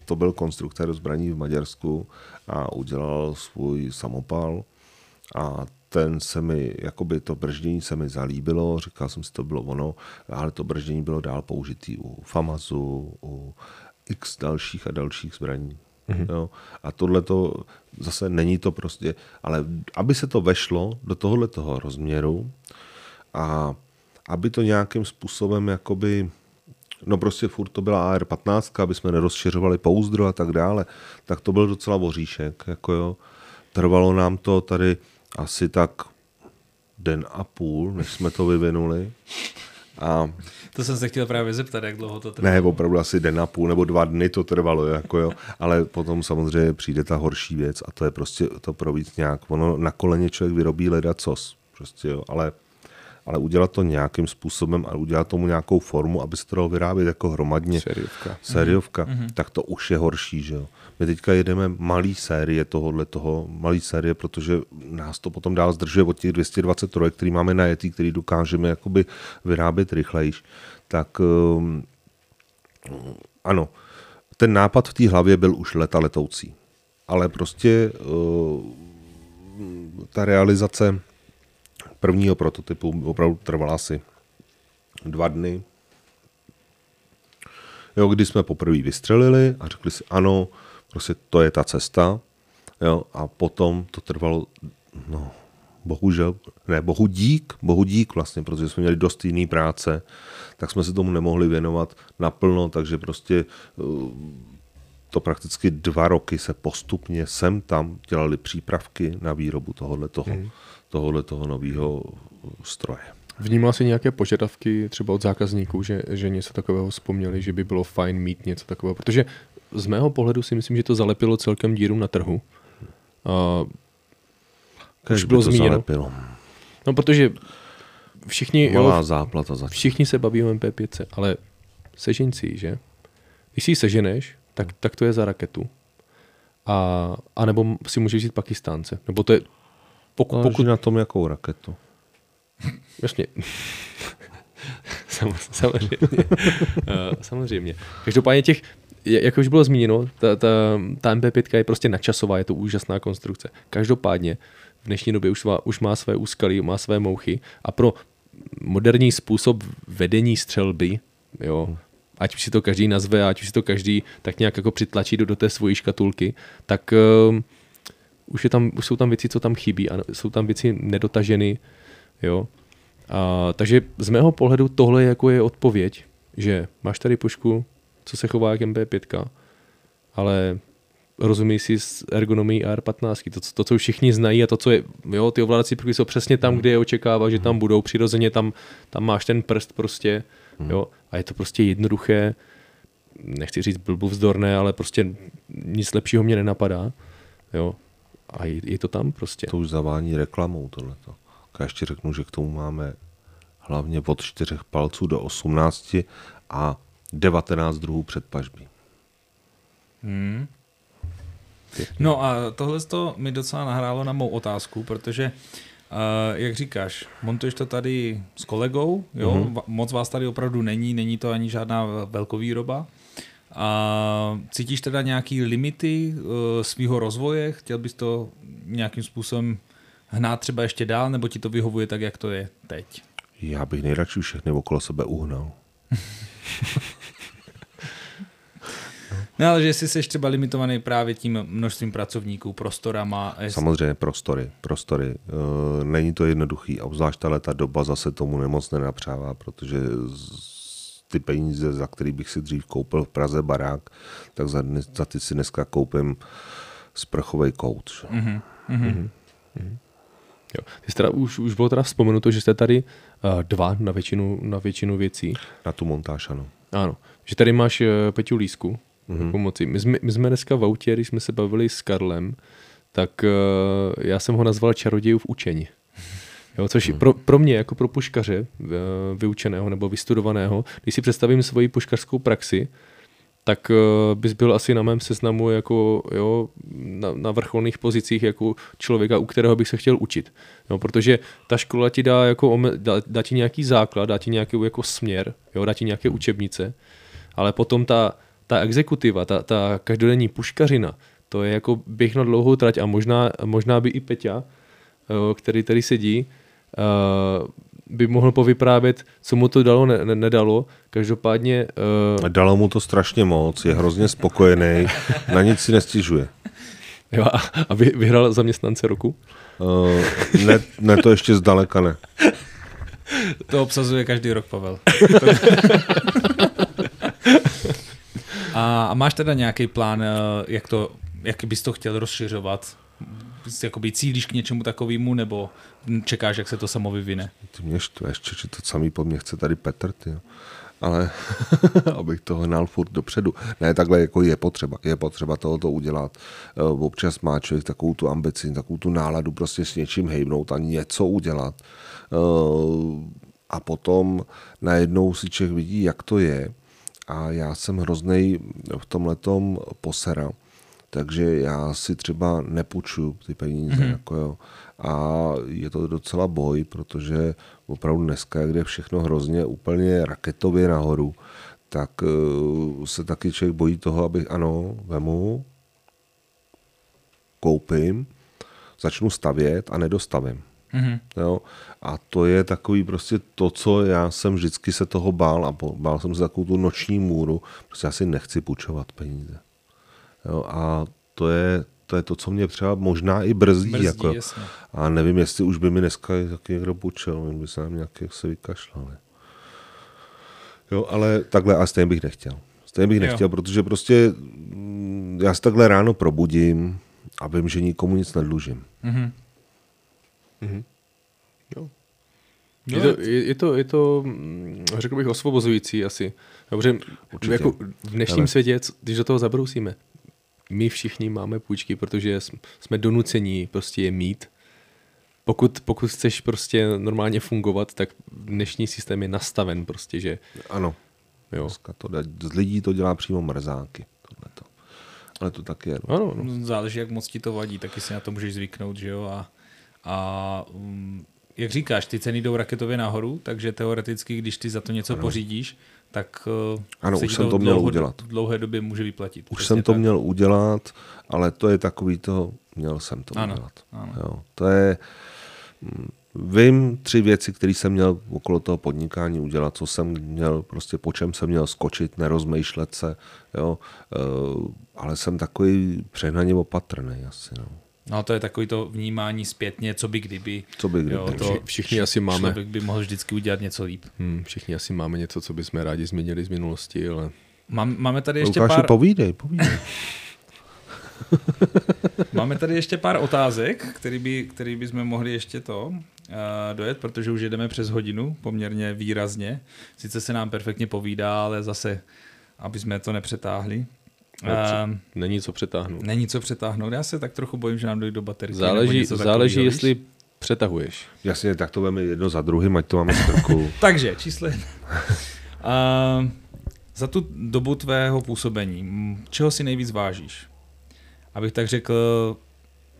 to byl konstruktor zbraní v Maďarsku a udělal svůj samopal a ten se mi, jakoby to brždění se mi zalíbilo, říkal jsem si, to bylo ono, ale to brždění bylo dál použitý u FAMASu, u x dalších a dalších zbraní. Mm-hmm. Jo? A tohle to zase není to prostě, ale aby se to vešlo do tohohletoho rozměru a aby to nějakým způsobem jakoby, no prostě furt to byla A R patnáct, aby jsme nerozšiřovali pouzdro a tak dále, tak to byl docela voříšek, jako jo. Trvalo nám to tady asi tak den a půl, než jsme to vyvinuli. A to jsem se chtěl právě zeptat, jak dlouho to trvalo. Ne, opravdu asi den a půl nebo dva dny to trvalo, jako jo. Ale potom samozřejmě přijde ta horší věc a to je prostě to províc nějak. Ono na koleně člověk vyrobí leda cos, prostě jo, ale, ale udělat to nějakým způsobem a udělat tomu nějakou formu, aby se to dalo vyrábět jako hromadně. Sériovka. Sériovka, mm-hmm. Tak to už je horší, že jo. My teďka jedeme malý série tohohle toho, malý série, protože nás to potom dál zdržuje od těch dvě stě dvacet trojek, který máme najetý, který dokážeme jakoby vyrábět rychlejš. Tak um, ano, ten nápad v té hlavě byl už leta letoucí. Ale prostě uh, ta realizace prvního prototypu opravdu trvala asi dva dny. Jo, když jsme poprvé vystřelili a řekli si ano, prostě to je ta cesta, jo, a potom to trvalo, no, bohužel, ne, bohu dík, bohu dík vlastně, protože jsme měli dost jiný práce, tak jsme se tomu nemohli věnovat naplno, takže prostě to prakticky dva roky se postupně sem tam dělali přípravky na výrobu tohohle toho, hmm. tohohle toho nového stroje. Vnímal jsi nějaké požadavky třeba od zákazníků, že, že něco takového vzpomněli, že by bylo fajn mít něco takového, protože z mého pohledu si myslím, že to zalepilo celkem díru na trhu. Uh, už bylo to zmíněno. Zalepilo? No, protože všichni, jo, záplata všichni se baví o M P pět, ale sežeň si, že? Když si ji seženeš, tak, tak to je za raketu. A, a nebo si můžeš jít Pakistánce. Nebo to je... Poku, pokud na tom jakou raketu. Jasně. Samozřejmě. Samozřejmě. Každopádně těch... Jak už bylo zmíněno, ta, ta, ta M P pět je prostě nadčasová, je to úžasná konstrukce. Každopádně v dnešní době už, už má své úskalí, má své mouchy a pro moderní způsob vedení střelby, jo, ať už si to každý nazve, ať už si to každý tak nějak jako přitlačí do, do té svojí škatulky, tak uh, už, je tam, už jsou tam věci, co tam chybí a jsou tam věci nedotaženy. Jo. A, takže z mého pohledu tohle jako je odpověď, že máš tady pušku, co se chová jak M P pět, ale rozumí si s ergonomií A R patnáct, to, to, co všichni znají a to, co je, jo, ty ovládací prvky jsou přesně tam, kde je očekává, že tam budou, přirozeně tam, tam máš ten prst prostě, jo, a je to prostě jednoduché, nechci říct blbůvzdorné, ale prostě nic lepšího mě nenapadá, jo, a je, je to tam prostě. To už zavání reklamou tohleto. Já ještě řeknu, že k tomu máme hlavně od čtyřech palců do osmnácti a devatenáct druhů předpažby. Hmm. No a tohle mi docela nahrálo na mou otázku, protože, uh, jak říkáš, montuješ to tady s kolegou, jo? Mm-hmm. Moc vás tady opravdu není, není to ani žádná velkovýroba. Uh, cítíš teda nějaký limity uh, svýho rozvoje? Chtěl bys to nějakým způsobem hnát třeba ještě dál, nebo ti to vyhovuje tak, jak to je teď? Já bych nejradši všechny okolo sebe uhnal. No, ale že jsi seš třeba limitovaný právě tím množstvím pracovníků, prostorama. Jest... Samozřejmě prostory, prostory. E, není to jednoduchý a obzvlášť ta doba zase tomu nemoc nenapřává, protože z, ty peníze, za který bych si dřív koupil v Praze barák, tak za, za ty si dneska koupím sprchovej kout. Mm-hmm. Mm-hmm. Mm-hmm. Jo. Teda, už, už bylo teda vzpomenuto, že jste tady uh, dva na většinu, na většinu věcí. Na tu montáž, ano. Ano, že tady máš uh, Peťu Lísku mm-hmm. pomoci. My jsme, my jsme dneska v autě, když jsme se bavili s Karlem, tak uh, já jsem ho nazval čarodějův učeň. Jo, což mm-hmm. pro, pro mě, jako pro puškaře uh, vyučeného nebo vystudovaného, když si představím svoji puškařskou praxi, tak uh, bys byl asi na mém seznamu jako, jo, na, na vrcholných pozicích jako člověka, u kterého bych se chtěl učit. No, protože ta škola ti dá, jako ome- dá, dá ti nějaký základ, dá ti nějaký jako směr, jo, dá ti nějaké učebnice, ale potom ta, ta exekutiva, ta, ta každodenní puškařina, to je jako běh na dlouhou trať a možná, možná by i Peťa který tady sedí, by mohl povyprávět, co mu to dalo, ne, ne, nedalo. Každopádně... Uh... Dalo mu to strašně moc, je hrozně spokojený, na nic si nestěžuje. Jo, a vy, vyhrál zaměstnance roku? Uh, ne, ne, to ještě zdaleka ne. To obsazuje každý rok, Pavel. A, a máš teda nějaký plán, jak, to, jak bys to chtěl rozšiřovat? Jakoby cílíš k něčemu takovému, nebo čekáš, jak se to samo vyvine? Ty mě štveš, či to samý po mně chce tady Petr, ty jo. Ale abych to hnal furt dopředu. Ne, takhle jako je potřeba. Je potřeba tohoto udělat. Občas má člověk takovou tu ambici, takovou tu náladu prostě s něčím hejbnout a něco udělat. A potom najednou si člověk vidí, jak to je. A já jsem hroznej v tomhletom posera. Takže já si třeba nepůjču ty peníze. Mm-hmm. Jako jo. A je to docela boj, protože opravdu dneska, kde je všechno hrozně úplně raketově nahoru, tak uh, se taky člověk bojí toho, abych ano, vemu, koupím, začnu stavět a nedostavím. Mm-hmm. Jo? A to je takový prostě to, co já jsem vždycky se toho bál a bál jsem se takovou tu noční můru. Prostě já si nechci půjčovat peníze. Jo, a to je, to je to, co mě třeba možná i brzdí. brzdí jako. A nevím, jestli už by mi dneska taky někdo půjčil, jen by se nám nějak se vykašlali. Jo, ale takhle a stejně bych nechtěl. Stejně bych nechtěl, jo. Protože prostě já se takhle ráno probudím a vím, že nikomu nic nedlužím. Mhm. Mhm. Jo. Je to, je, to, je to, řekl bych, osvobozující asi. Dobře, jako v dnešním ale... světě, když do toho zabrousíme, my všichni máme půjčky, protože jsme donuceni prostě je mít. Pokud, pokud chceš prostě normálně fungovat, tak dnešní systém je nastaven prostě, že... Ano. Jo. To, z lidí to dělá přímo mrzáky. Tohleto. Ale to taky je. Ano, no. Záleží, jak moc ti to vadí, taky si na to můžeš zvyknout, že jo? A, a um, jak říkáš, ty ceny jdou raketově nahoru, takže teoreticky, když ty za to něco ano. pořídíš, tak ano, už jsem to, to měl dlouho, udělat. V dlouhé době může vyplatit. Už jsem to tak. měl udělat, ale to je takový to, měl jsem to ano, udělat. Ano. Jo, to je, vím tři věci, které jsem měl okolo toho podnikání udělat, co jsem měl, prostě po čem jsem měl skočit, nerozmýšlet se, jo, ale jsem takový přehnaně opatrný asi, no. No to je takový to vnímání zpětně, co by kdyby. Co by kdyby. Jo, to všichni asi máme. Člověk by mohl vždycky udělat něco líp. Hmm, všichni asi máme něco, co bychom rádi změnili z minulosti, ale... Mám, máme tady ještě Lukáši, pár... povídej, povídej. Máme tady ještě pár otázek, který by, který by jsme mohli ještě to uh, dojet, protože už jedeme přes hodinu poměrně výrazně. Sice se nám perfektně povídá, ale zase, aby jsme to nepřetáhli. Um, není co přetáhnout. Není co přetáhnout. Já se tak trochu bojím, že nám dojde do baterky. Záleží, záleží jestli přetahuješ. Jasně, tak to máme jedno za druhým, ať to máme strku. Takže, číslo jedna. Uh, za tu dobu tvého působení, čeho si nejvíc vážíš? Abych tak řekl,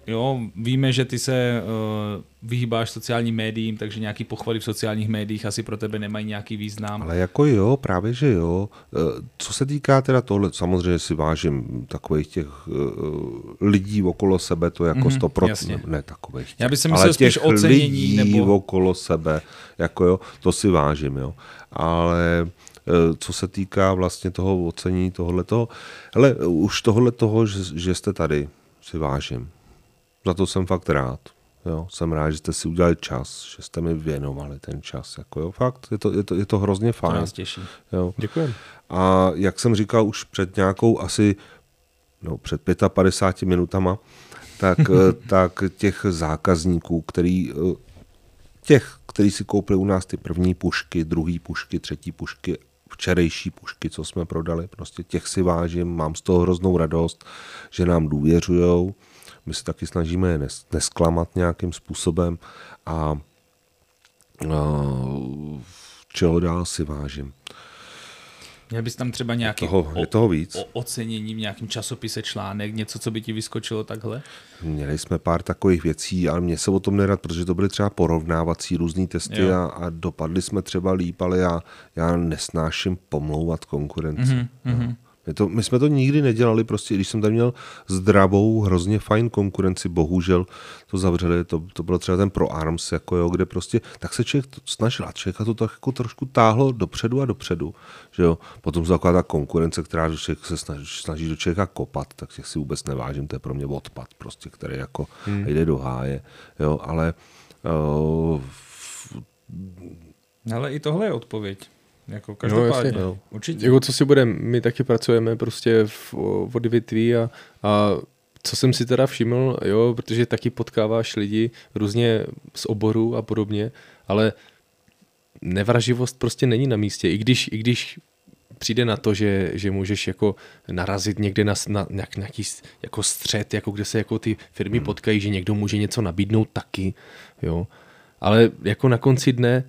jo, víme, že ty se uh, vyhýbáš sociálním médiím, takže nějaký pochvaly v sociálních médiích asi pro tebe nemají nějaký význam. Ale jako jo, právě že jo. Co se týká teda tohle, samozřejmě si vážím takových těch uh, lidí okolo sebe, to jako sto procent mm-hmm, ne takových. Já bych se myslel spíš ocenění lidí nebo okolo sebe, jako jo, to si vážím, jo. Ale co se týká vlastně toho ocenění tohle toho, hele, už tohle toho, že, že jste tady, si vážím. Za to jsem fakt rád. Jo, jsem rád, že jste si udělali čas, že jste mi věnovali ten čas. Jako jo, fakt, je to, je to, je to hrozně fajn. To nás těší. Jo. Děkujem. A jak jsem říkal už před nějakou asi, no před padesát pěti minutama, tak, tak těch zákazníků, který, těch, který si koupili u nás ty první pušky, druhý pušky, třetí pušky, včerejší pušky, co jsme prodali, prostě těch si vážím, mám z toho hroznou radost, že nám důvěřujou. My se taky snažíme je nesklamat nějakým způsobem a, a čeho dál si vážím. Měl bys tam třeba nějaký je toho, je toho víc. O, o ocenění v nějakém časopise, článek, něco, co by ti vyskočilo takhle? Měli jsme pár takových věcí, ale mě se o tom nerad, protože to byly třeba porovnávací různý testy a, a dopadli jsme třeba líp, ale já, já nesnáším pomlouvat konkurenci. Mm-hmm, mm-hmm. To, my jsme to nikdy nedělali, prostě, když jsem tam měl zdravou, hrozně fajn konkurenci, bohužel to zavřeli, to, to bylo třeba ten Pro Arms, jako jo, kde prostě, tak se člověk snažil a člověka to tak jako trošku táhlo dopředu a dopředu, že jo. Potom se taková ta konkurence, která člověk se snaží, snaží do člověka kopat, tak těch si vůbec nevážím, to je pro mě odpad, prostě, který jako hmm. jde do háje, jo, ale... Uh, ale i tohle je odpověď. Jako každopádně, no, jasně, určitě. Jako co si budeme, my taky pracujeme prostě v odvětví a, a co jsem si teda všiml, jo, protože taky potkáváš lidi různě z oboru a podobně, ale nevraživost prostě není na místě, i když, i když přijde na to, že, že můžeš jako narazit někde na, na, na nějaký jako střet, jako kde se jako ty firmy hmm. potkají, že někdo může něco nabídnout taky, jo, ale jako na konci dne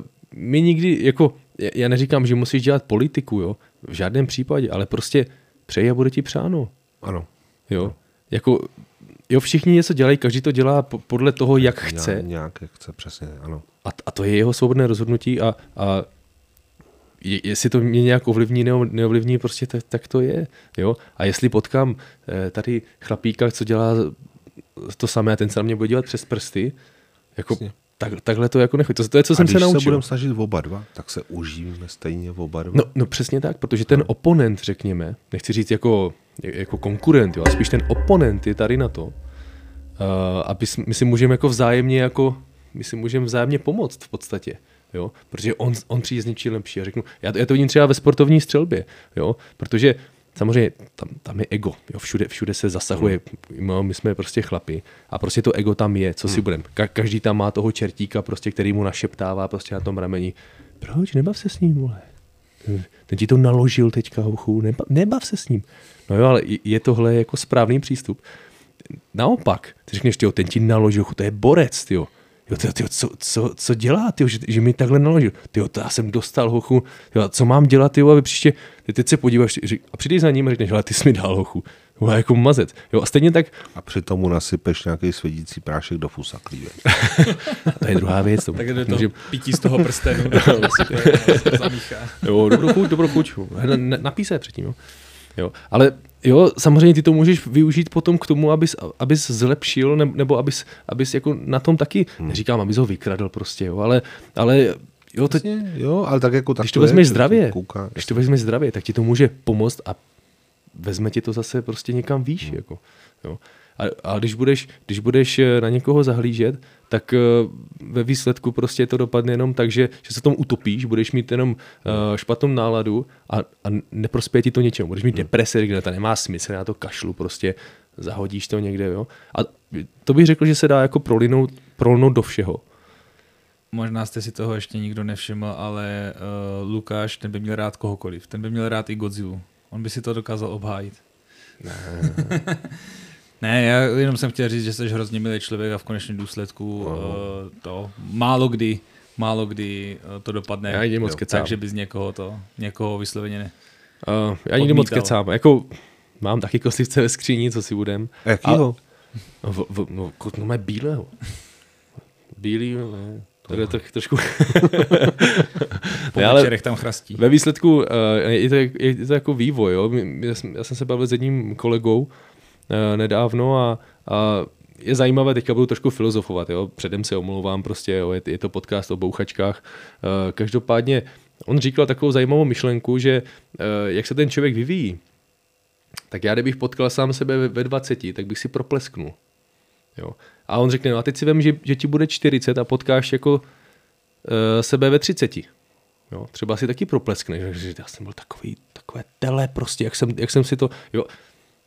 uh, my nikdy, jako, já neříkám, že musíš dělat politiku, jo, v žádném případě, ale prostě přeji a bude ti přáno. Ano. Jo, ano. Jako, jo, všichni něco dělají, každý to dělá podle toho, jak Ně, chce. Nějak, jak chce, přesně, ano. A, a to je jeho svobodné rozhodnutí a, a je, jestli to mě nějak ovlivní, neovlivní, prostě tak, tak to je, jo. A jestli potkám tady chlapíka, co dělá to samé a ten se na mě bude dělat přes prsty, jako... Jasně. Tak, takhle to jako nechod. To je, co a jsem se naučil. Když se budeme snažit oba dva, tak se užijeme stejně oba dva. No, no přesně tak, protože ten oponent, řekněme, nechci říct jako, jako konkurent, jo, ale spíš ten oponent je tady na to, uh, aby my si můžeme jako vzájemně, jako, my si můžeme vzájemně pomoct v podstatě. Jo? Protože on, on přijde z něčím lepší. Já, řeknu, já, to, já to vidím třeba ve sportovní střelbě, jo? Protože samozřejmě tam, tam je ego, jo, všude, všude se zasahuje, my jsme prostě chlapi a prostě to ego tam je, co si hmm. budeme. Ka- každý tam má toho čertíka, prostě, který mu našeptává prostě na tom rameni. Proč, nebav se s ním, vole. Ten ti to naložil teďka, houchu, nebav, nebav se s ním. No jo, ale je tohle jako správný přístup. Naopak, ty řekneš, tyjo, ten ti naložil, to je borec, tyjo. Jo, tyjo, tyjo, co, co, co dělá, tyjo, že, že mi takhle naložil? Tyjo, to já jsem dostal, hochu. Tyjo, co mám dělat, tyjo, aby příště... Ty teď se podíváš a přijdeš za ním a řekneš, ale ty jsi mi dal, hochu. Jo, jako mazec. Jo, a stejně tak... A přitom mu nasypeš nějaký svědící prášek do fusa klíve. To je druhá věc. To... Tak je to může... pití z toho prstenu. Zamíchá. Jo, dobrou chuť, dobrou chuť. Napísej předtím, jo. Jo, ale jo, samozřejmě ty to můžeš využít potom k tomu, abys, abys zlepšil, nebo abys, abys jako na tom taky, hmm. neříkám, abys ho vykradl prostě, jo, ale, ale jo, to, jasně, jo, ale tak jako tak když to vezmeš zdravě, kouká, když to vezmeš zdravě, tak ti to může pomoct a vezme ti to zase prostě někam výš, hmm. jako, jo. A, a když, budeš, když budeš na někoho zahlížet, tak ve výsledku prostě to dopadne jenom tak, že, že se tom utopíš, budeš mít jenom špatnou náladu a, a neprospěje ti to něčemu. Budeš mít depresi, kde to nemá smysl, na to kašlu, prostě zahodíš to někde. Jo? A to bych řekl, že se dá jako prolinout, prolnout do všeho. Možná jste si toho ještě nikdo nevšiml, ale uh, Lukáš, ten by měl rád kohokoliv. Ten by měl rád i Godzilla. On by si to dokázal obhájit. Ne. Ne, já jenom jsem chtěl říct, že jsi hrozně milý člověk a v konečném důsledku uh, to málo kdy, málo kdy to dopadne. Já jde moc kecám. Takže bys někoho to, někoho vysloveně ne. Uh, já jde moc kecám. Jako, mám taky kostlivce ve skříni, co si budem. Jakýho? A, v, v, no, no má bílého. Bílý, ne. To je trošku... Po večerech tam chrastí. Ve výsledku je to, je to jako vývoj. Jo? Já jsem se bavil s jedním kolegou nedávno a, a je zajímavé, teďka budu trošku filozofovat, jo? Předem se omlouvám, prostě, jo? Je, je to podcast o bouchačkách. E, každopádně on říkal takovou zajímavou myšlenku, že e, jak se ten člověk vyvíjí, tak já kdybych potkal sám sebe ve, ve dvaceti, tak bych si proplesknul. Jo? A on řekne, no a teď si vem, že, že ti bude čtyřicet a potkáš jako e, sebe ve třiceti. Jo? Třeba si taky propleskneš, že já jsem byl takový, takové tele prostě, jak jsem, jak jsem si to... Jo?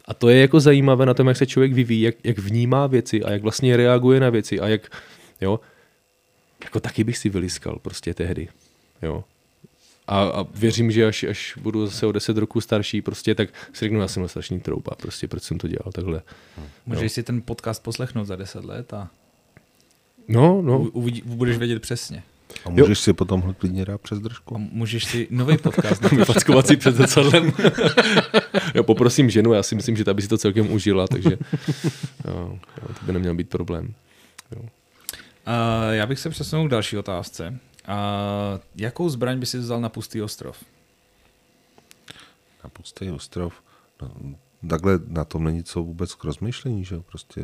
A to je jako zajímavé na tom, jak se člověk vyvíjí, jak, jak vnímá věci a jak vlastně reaguje na věci a jak, jo, jako taky bych si vyliskal prostě tehdy, jo. A, a věřím, že až, až budu zase o deset roků starší prostě, tak si řeknu, já jsem strašný trouba prostě, proč jsem to dělal takhle. Můžeš si ten podcast poslechnout za deset let a no, no. U, uvidí, budeš vědět přesně. A můžeš jo. si potom hled klidně dát přes držku. A můžeš si nový podcast. Fackovací před zrcadlem. Jo, poprosím ženu, já si myslím, že ta by si to celkem užila, takže jo, jo, to by neměl být problém. Jo. A já bych se přesunul k další otázce. A jakou zbraň by si vzal na pustý ostrov? na pustý ostrov. Takhle na tom není co vůbec k rozmyšlení, že prostě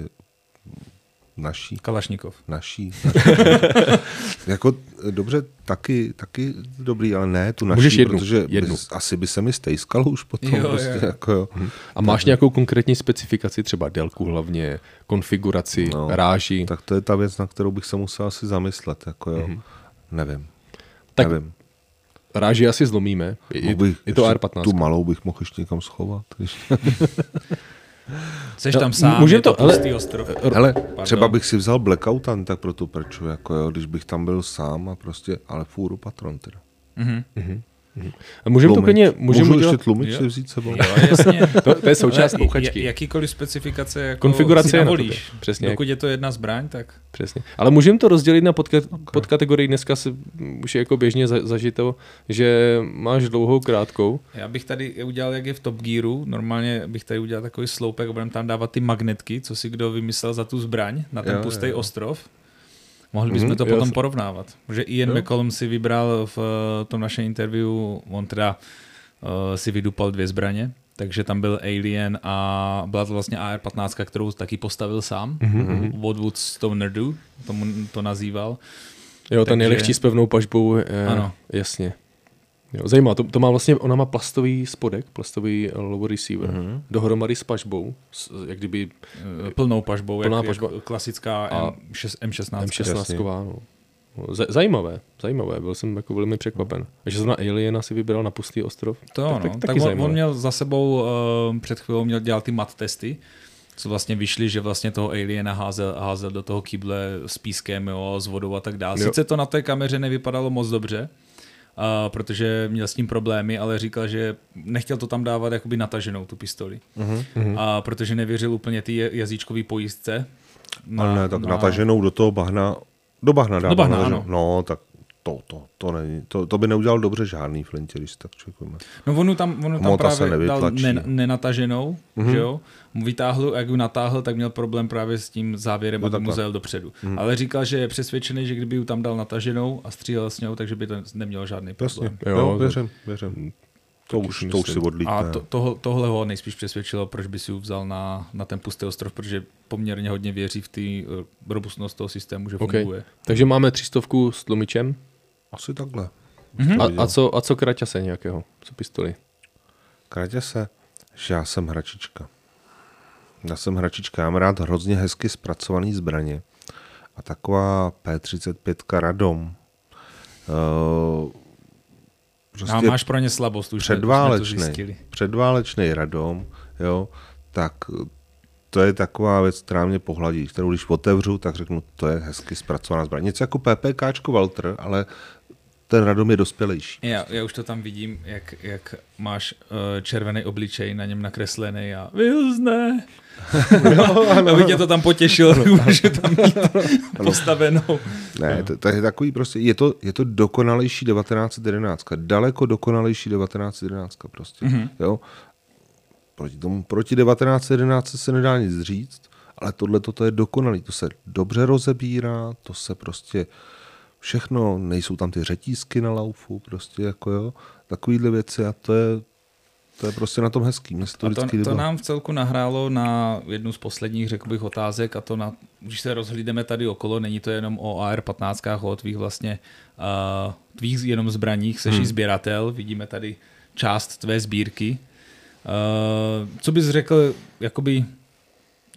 naší. Kalašnikov. Naší. naší. Jako dobře, taky, taky dobrý, ale ne tu naší. Můžeš jednu, protože jednu. Bys, asi by se mi stejskalo už potom. Jo, prostě, jako, jo. A máš nějakou konkrétní specifikaci, třeba délku hlavně, konfiguraci, no, ráži? Tak to je ta věc, na kterou bych se musel asi zamyslet. Jako, jo. Mm-hmm. Nevím. Tak nevím. Ráži asi zlomíme. Je, je to A R patnáct. Tu malou bych mohl ještě někam schovat. Jseš tam sám, můžem to, to pustý ostrov. Hele, třeba bych si vzal blackoutan tak pro tu prču, jako jo, když bych tam byl sám a prostě, ale fůru patron teda. Mhm. Mhm. A můžeme to klidně, můžeme můžu ještě tlumič si vzít sebou. Jo, jasně. to, to je součást pouchačky. Jakýkoliv specifikace jako konfigurace si navolíš. Přesně. Dokud je to jedna zbraň, tak. Přesně. Ale můžeme to rozdělit na podkategorii. Okay. Dneska se už je jako běžně zažito, že máš dlouhou, krátkou. Já bych tady udělal, jak je v Top Gearu, normálně bych tady udělal takový sloupek a budeme tam dávat ty magnetky, co si kdo vymyslel za tu zbraň na ten jo, pustý jo. ostrov. Mohli bychom mm, to potom jasný. porovnávat. Že Ian no. McCollum si vybral v tom našem interview, on teda uh, si vydupal dvě zbraně, takže tam byl Alien a byla to vlastně A R patnáct, kterou taky postavil sám. Mm-hmm. Woodwood Stonerdu, tomu to nazýval. Jo, takže... ta nejlehčí s pevnou pažbou, eh, ano. Jasně. Jo, zajímá, to, to má vlastně, ona má plastový spodek, plastový low receiver, mm-hmm. dohromady s pažbou, s, jak kdyby... Plnou pažbou, plná jak, pažba. Jak klasická M šestnáct. M šestnáct, no. Z, zajímavé, zajímavé, byl jsem jako velmi překvapen. Že zrovna Aliena si vybral na pustý ostrov. To tak, tak, no. tak on, on měl za sebou, uh, před chvílou měl dělat ty mat testy, co vlastně vyšli, že vlastně toho Aliena házel, házel do toho kyble s pískem, jo, s vodou a tak dále. Sice to na té kameře nevypadalo moc dobře, Uh, protože měl s tím problémy, ale říkal, že nechtěl to tam dávat jakoby nataženou tu pistoli. Mm-hmm. A protože nevěřil úplně ty jazyčkové pojistce. Na, ale ne, tak na... nataženou do toho bahna, do bahna dává. Do bahna, ano. No, tak to, to, to, není, to, to by neudělal dobře žádný flintilist, tak čekujeme. No onu tam, onu tam právě dal nen, nenataženou, mm-hmm. že jo? Vytáhl, jak ju natáhl, tak měl problém právě s tím závěrem, no, aby mu zajel dopředu. Mm. Ale říkal, že je přesvědčený, že kdyby ju tam dal nataženou a střílel s ňou, takže by to nemělo žádný problém. Jasně, jo, věřím, věřím. To už, to už si odlítne. A to, toho, tohle ho nejspíš přesvědčilo, proč by si ho vzal na, na ten pustý ostrov, protože poměrně hodně věří v ty robustnost toho systému, že okay. funguje. Takže máme třistovku s tlumičem? Asi takhle. Mm-hmm. A, a co, a co kraťase nějakého? Co pistoli? Kraťase? Já jsem hračička. Já jsem hračička, já mám rád hrozně hezky zpracovaný zbraně. A taková P třicet pět Radom. Uh, Prostě a máš pro ně slabost, už předválečnej, jsme to zjistili. Předválečnej Radom, jo, tak to je taková věc, která mě pohladí, kterou když otevřu, tak řeknu, to je hezky zpracovaná zbraň. Něco jako PPKčko Walther, ale ten Radom je dospělejší. Já, já už to tam vidím, jak, jak máš uh, červený obličej na něm nakreslený a vyhlzne. No, aby tě to tam potěšilo, že tam mít postavenou. Ne, to, to je takový prostě, je to, je to dokonalejší devatenáct jedenáct, daleko dokonalejší devatenáct jedenáct prostě, mm-hmm. jo. Proti tomu, proti devatenáct jedenáct se nedá nic říct, ale tohle toto je dokonalý, to se dobře rozebírá, to se prostě všechno, nejsou tam ty řetízky na laufu, prostě jako jo, takovýhle věci a to je To je prostě na tom hezký. To, to nám v celku nahrálo na jednu z posledních, řekl bych, otázek a to, na, když se rozhlídeme tady okolo, není to jenom o A R patnáct, o tvých vlastně uh, tvých jenom zbraních, seš hmm. sběratel, vidíme tady část tvé sbírky. Uh, co bys řekl, jakoby,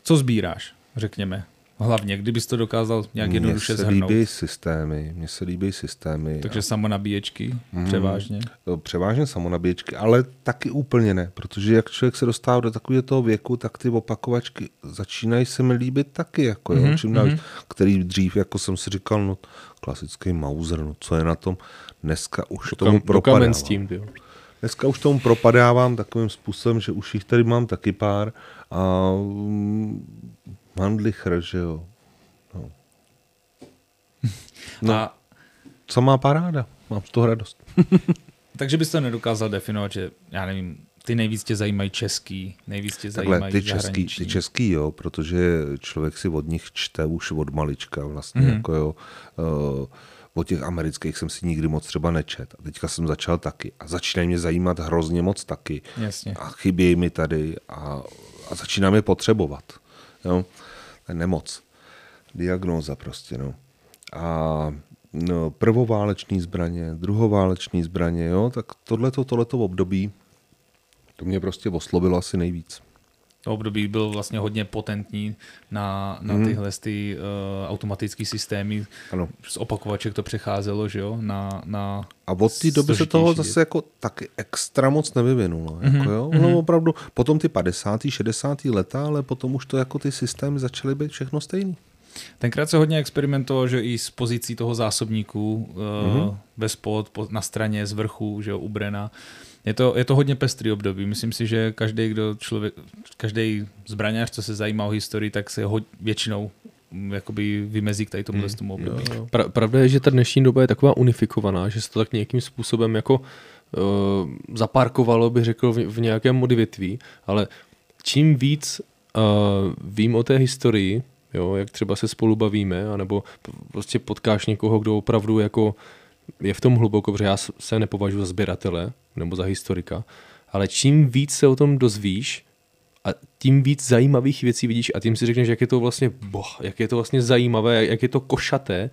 co sbíráš, řekněme, hlavně, kdybys to dokázal nějak jednoduše shrnout. Mně se líbí systémy, mně se líbí systémy. Takže a... samonabíječky mm, převážně? Převážně samonabíječky, ale taky úplně ne, protože jak člověk se dostává do takového toho věku, tak ty opakovačky začínají se mi líbit taky, jako, mm-hmm, jo, čím mm-hmm. navíc, který dřív jako jsem si říkal, no klasický Mauser, no co je na tom, dneska už do tomu kam, propadávám. S tím, dneska už tomu propadávám takovým způsobem, že už jich tady mám taky pár a... Handlichr, že jo. No. No. A... Samá paráda. Mám z toho radost. Takže bys to nedokázal definovat, že já nevím, ty nejvíc tě zajímají český, nejvíc tě zajímají takhle, ty zahraniční. Český, ty český, jo, protože člověk si od nich čte už od malička vlastně, mm-hmm. jako jo. Uh, o těch amerických jsem si nikdy moc třeba nečet. A teďka jsem začal taky. A začínají mě zajímat hrozně moc taky. Jasně. A chybějí mi tady a, a začínám je potřebovat. Jo? Nemoc. Diagnóza prostě. No. A no, prvoválečný zbraně, druhoválečný zbraně, jo? Tak tohleto, tohleto období, to mě prostě oslovilo asi nejvíc. To období byl vlastně hodně potentní na, na tyhle ty, uh, automatické systémy. Ano. Z opakovaček to přecházelo, že jo? Na, na a od té doby se toho zase jako taky extra moc nevyvinulo. Mm-hmm. Jako jo? No, mm-hmm. Opravdu, potom ty padesátá, šedesátá leta, ale potom už to jako ty systémy začaly být všechno stejný. Tenkrát se hodně experimentovalo, že i s pozicí toho zásobníku, mm-hmm. uh, bez pod, po, na straně, z vrchu, že jo, u Brena. Je to, je to hodně pestrý období. Myslím si, že každý, kdo člověk, každý zbraňář, co se zajímá o historii, tak se ho většinou jakoby vymezí k tady tomu hmm. období. Jo, jo. Pra, pravda je, že ta dnešní doba je taková unifikovaná, že se to tak nějakým způsobem jako uh, zaparkovalo, bych řekl, v, v nějakém odvětví, ale čím víc uh, vím o té historii, jo, jak třeba se spolu bavíme, anebo prostě potkáš někoho, kdo opravdu jako je v tom hluboko, protože já se nepovažuji za sběratele nebo za historika, ale čím víc se o tom dozvíš a tím víc zajímavých věcí vidíš a tím si řekneš, jak je to vlastně boh, jak je to vlastně zajímavé, jak je to košaté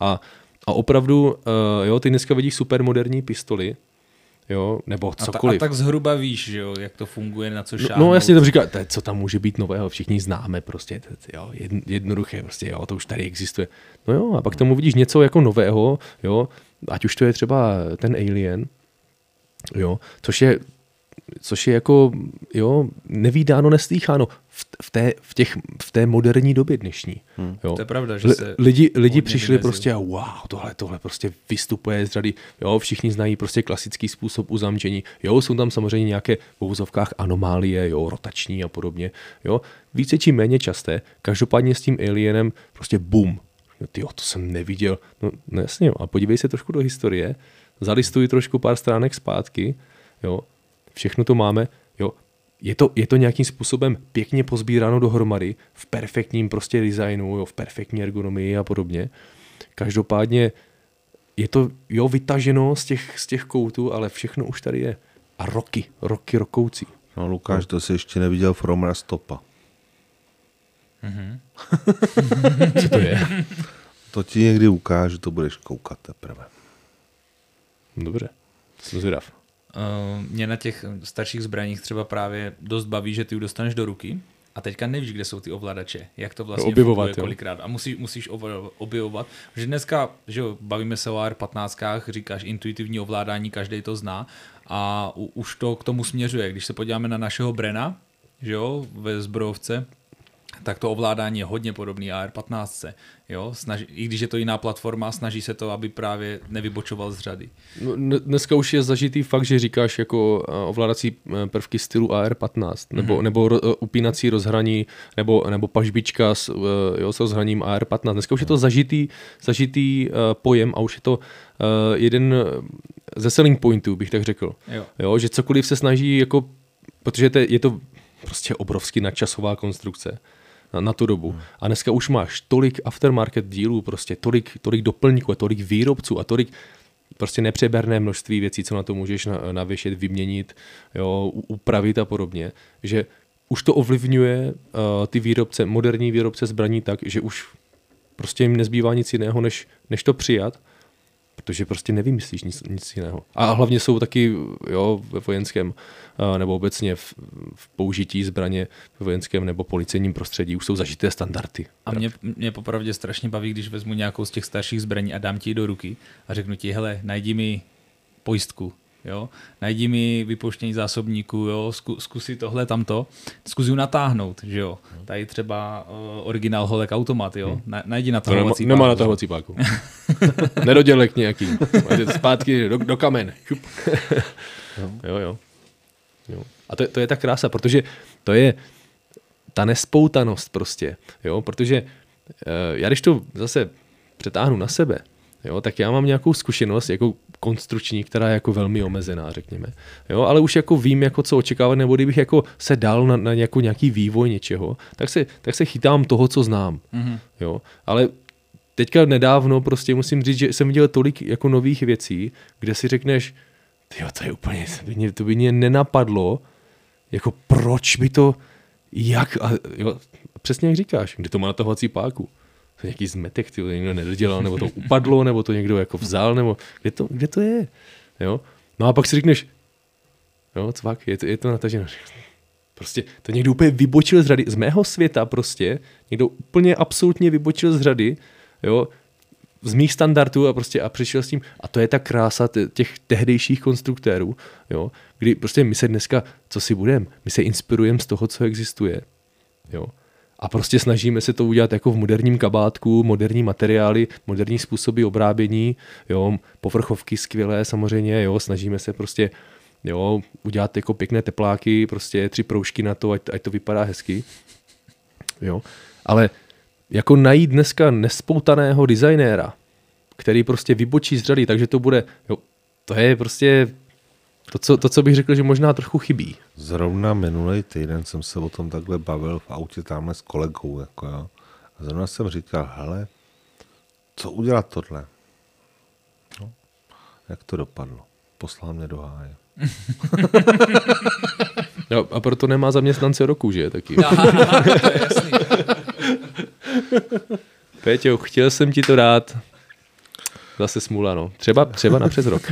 a, a opravdu, uh, jo, ty dneska vidíš supermoderní pistoli, jo, nebo cokoliv. A, ta, a tak zhruba víš, že jo, jak to funguje, na co šáhnout. No, no jasně, to říká, co tam může být nového, všichni známe prostě, jo, jednoduché, prostě, jo, to už tady existuje. No jo, a pak tomu vidíš něco jako nového, jo, ať už to je třeba ten Alien, jo, což je, což je jako, jo, nevídáno, neslýcháno v, v, té, v, těch, v té moderní době dnešní. Hmm. Jo. To je pravda, že se lidi, lidi přišli vymezil. Prostě a wow, tohle, tohle prostě vystupuje z řady, jo, všichni znají prostě klasický způsob uzamčení, jo, jsou tam samozřejmě nějaké v uvozovkách anomálie, jo, rotační a podobně, jo, více či méně časté, každopádně s tím Alienem prostě boom. No tyjo, to jsem neviděl. No, no jasně, jo. A podívej se trošku do historie, zalistuji trošku pár stránek zpátky, jo, všechno to máme, jo, je to, je to nějakým způsobem pěkně pozbíráno dohromady, v perfektním prostě designu, jo, v perfektní ergonomii a podobně. Každopádně je to, jo, vytaženo z těch, z těch koutů, ale všechno už tady je. A roky, roky rokoucí. No Lukáš, no. To jsi ještě neviděl Fromra stopa. Mm-hmm. Co to je? To ti někdy ukážu, to budeš koukat teprve. Dobře, jsem zvědav. Uh, mě na těch starších zbraních třeba právě dost baví, že ty ju dostaneš do ruky a teďka nevíš, kde jsou ty ovladače, jak to vlastně funguje kolikrát. A musí, musíš objevovat. Že dneska, že jo, bavíme se o A R patnáct, říkáš intuitivní ovládání, každý to zná a u, už to k tomu směřuje. Když se podíváme na našeho Brena, že jo, ve zbrojovce, tak to ovládání je hodně podobné A R patnáct. Jo? Snaží, i když je to jiná platforma, snaží se to, aby právě nevybočoval z řady. No, dneska už je zažitý fakt, že říkáš jako ovládací prvky stylu A R patnáct, nebo, mm-hmm. nebo ro, upínací rozhraní, nebo, nebo pažbička s, jo, s rozhraním A R patnáct. Dneska už je to zažitý, zažitý pojem a už je to jeden ze selling pointů, bych tak řekl. Jo. Jo? Že cokoliv se snaží, jako, protože je to prostě obrovský nadčasová konstrukce. Na, na tu dobu. A dneska už máš tolik aftermarket dílů, prostě tolik, tolik doplňků a tolik výrobců a tolik prostě nepřeberné množství věcí, co na to můžeš navěšet, vyměnit, jo, upravit a podobně, že už to ovlivňuje uh, ty výrobce, moderní výrobce zbraní tak, že už prostě jim nezbývá nic jiného, než, než to přijat, protože prostě nevymyslíš nic, nic jiného. A hlavně jsou taky, jo, ve vojenském nebo obecně v, v použití zbraně ve vojenském nebo policejním prostředí už jsou zažité standardy. A mě, mě popravdě strašně baví, když vezmu nějakou z těch starších zbraní a dám ti ji do ruky a řeknu ti, hele, najdi mi pojistku, jo, najdi mi vypouštění zásobníku, jo, Zku, zkusi tohle, tamto, zkus ju natáhnout, že jo, tady třeba uh, originál holek automat, jo, Na, najdi natahovací páku. Nemá natahovací páku. Nedodělek nějaký, zpátky do, do kamen. jo, jo. jo. A to, to je ta krása, protože to je ta nespoutanost prostě, jo, protože uh, já když to zase přetáhnu na sebe, jo, tak já mám nějakou zkušenost jako konstruční, která je jako velmi omezená, řekněme. Jo, ale už jako vím, jako co očekávat, nebo kdybych jako se dal na, na nějakou, nějaký vývoj něčeho, tak se, tak se chytám toho, co znám. Mm-hmm. Jo, ale teďka nedávno prostě musím říct, že jsem viděl tolik jako nových věcí, kde si řekneš, tyjo, to je úplně, to by mě nenapadlo, jako proč by to, jak, a, jo, přesně jak říkáš, kde to má natahovací páku. To je nějaký zmetek, tyjo, někdo nedodělal, nebo to upadlo, nebo to někdo jako vzal, nebo kde to, kde to je, jo. No a pak si řekneš, jo, cvak, je to, je to nataženo. Prostě to někdo úplně vybočil z řady, z mého světa prostě, někdo úplně absolutně vybočil z řady, jo, z mých standardů a prostě a přišel s tím, a to je ta krása těch tehdejších konstruktérů, jo, kdy prostě my se dneska, co si budeme, my se inspirujeme z toho, co existuje, jo, a prostě snažíme se to udělat jako v moderním kabátku, moderní materiály, moderní způsoby obrábění, jo, povrchovky skvělé samozřejmě, jo, snažíme se prostě, jo, udělat jako pěkné tepláky, prostě tři proužky na to, ať, ať to vypadá hezky, jo, ale jako najít dneska nespoutaného designéra, který prostě vybočí z řady, takže to bude, jo, to je prostě to co, to, co bych řekl, že možná trochu chybí. Zrovna minulý týden jsem se o tom takhle bavil v autě tamhle s kolegou, jako jo, a zrovna jsem říkal, hele, co udělat tohle? No, jak to dopadlo? Poslal mě do háje. Jo, a proto nemá zaměstnance roku, že? Taky. To je jasný. Péťo, chtěl jsem ti to dát. Zase smůla, no. Třeba, třeba na přes rok.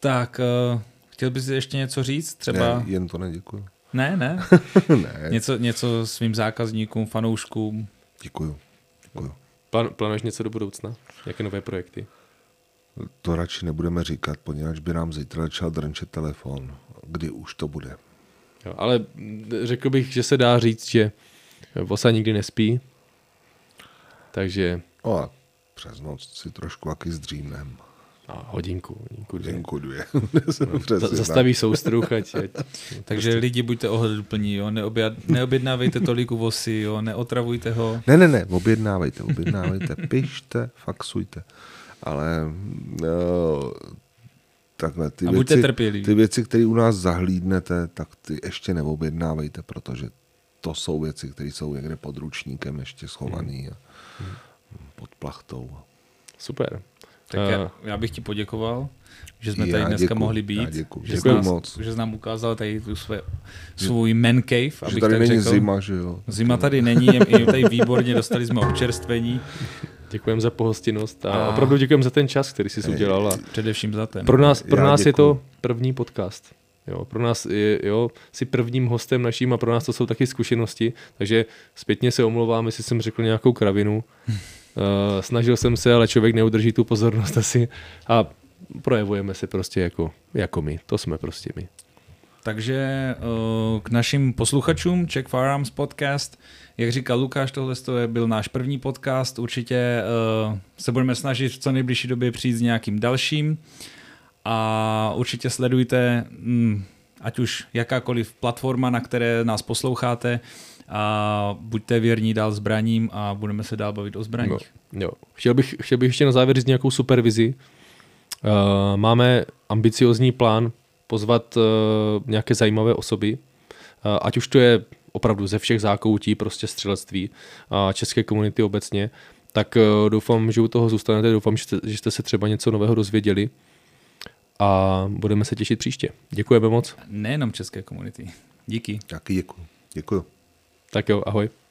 Tak, uh, chtěl bys ještě něco říct? Třeba... Ne, jen to neděkuju. Ne, ne? Ne. Něco, něco svým zákazníkům, fanouškům? Děkuju. Děkuju. Plán, plánuješ něco do budoucna? Jaké nové projekty? To radši nebudeme říkat, poněvadž by nám zítra začal drnčet telefon. Kdy už to bude? Jo, ale řekl bych, že se dá říct, že Vosa nikdy nespí, takže... No a přes noc si trošku taky zdřímnem. A hodinku, hodinku dvě. Hodinku dvě. No, zastaví soustruh, ať... Takže lidi, buďte ohleduplní, jo? Neobjad, neobjednávejte tolik Vosy, jo? Neotravujte ho. Ne, ne, ne, objednávejte, objednávejte, pište, faxujte, ale... No, takhle, ty a buďte věci, trpělí. Ty věci, které u nás zahlídnete, tak ty ještě neobjednávejte, protože to jsou věci, které jsou někde pod ručníkem ještě schovaný a pod plachtou. Super. Tak uh, já, já bych ti poděkoval, že jsme tady dneska děkuji, mohli být. Děkuji, že děkuji nás, moc. Že jsi nám ukázal tady tu své, svůj man cave. Že abych tady tak není řekl. Zima, že jo. Zima tady není, je tady výborně, dostali jsme občerstvení. Děkujem za pohostinnost a, a opravdu děkujem za ten čas, který jsi udělal. A především za ten. Pro nás, pro nás je to první podcast. Jo, pro nás je, jo, jsi prvním hostem naším a pro nás to jsou taky zkušenosti, takže zpětně se omlouvám, jestli jsem řekl nějakou kravinu. uh, snažil jsem se, ale člověk neudrží tu pozornost asi a projevujeme se prostě jako, jako my. To jsme prostě my. Takže uh, k našim posluchačům Czech Firearms Podcast, jak říkal Lukáš, tohle je byl náš první podcast, určitě uh, se budeme snažit v co nejbližší době přijít s nějakým dalším a určitě sledujte mm, ať už jakákoliv platforma, na které nás posloucháte a buďte věrní dál zbraním a budeme se dál bavit o zbraních. No, jo. Chtěl bych, chtěl bych ještě na závěr říct nějakou supervizi. Uh, máme ambiciozní plán pozvat uh, nějaké zajímavé osoby, uh, ať už to je opravdu ze všech zákoutí prostě střelectví a české komunity obecně, tak uh, doufám, že u toho zůstanete, doufám, že jste, že jste se třeba něco nového dozvěděli a budeme se těšit příště. Děkujeme moc. Nejenom české komunity. Díky. Taky děkuji. Děkuji. Tak jo, ahoj.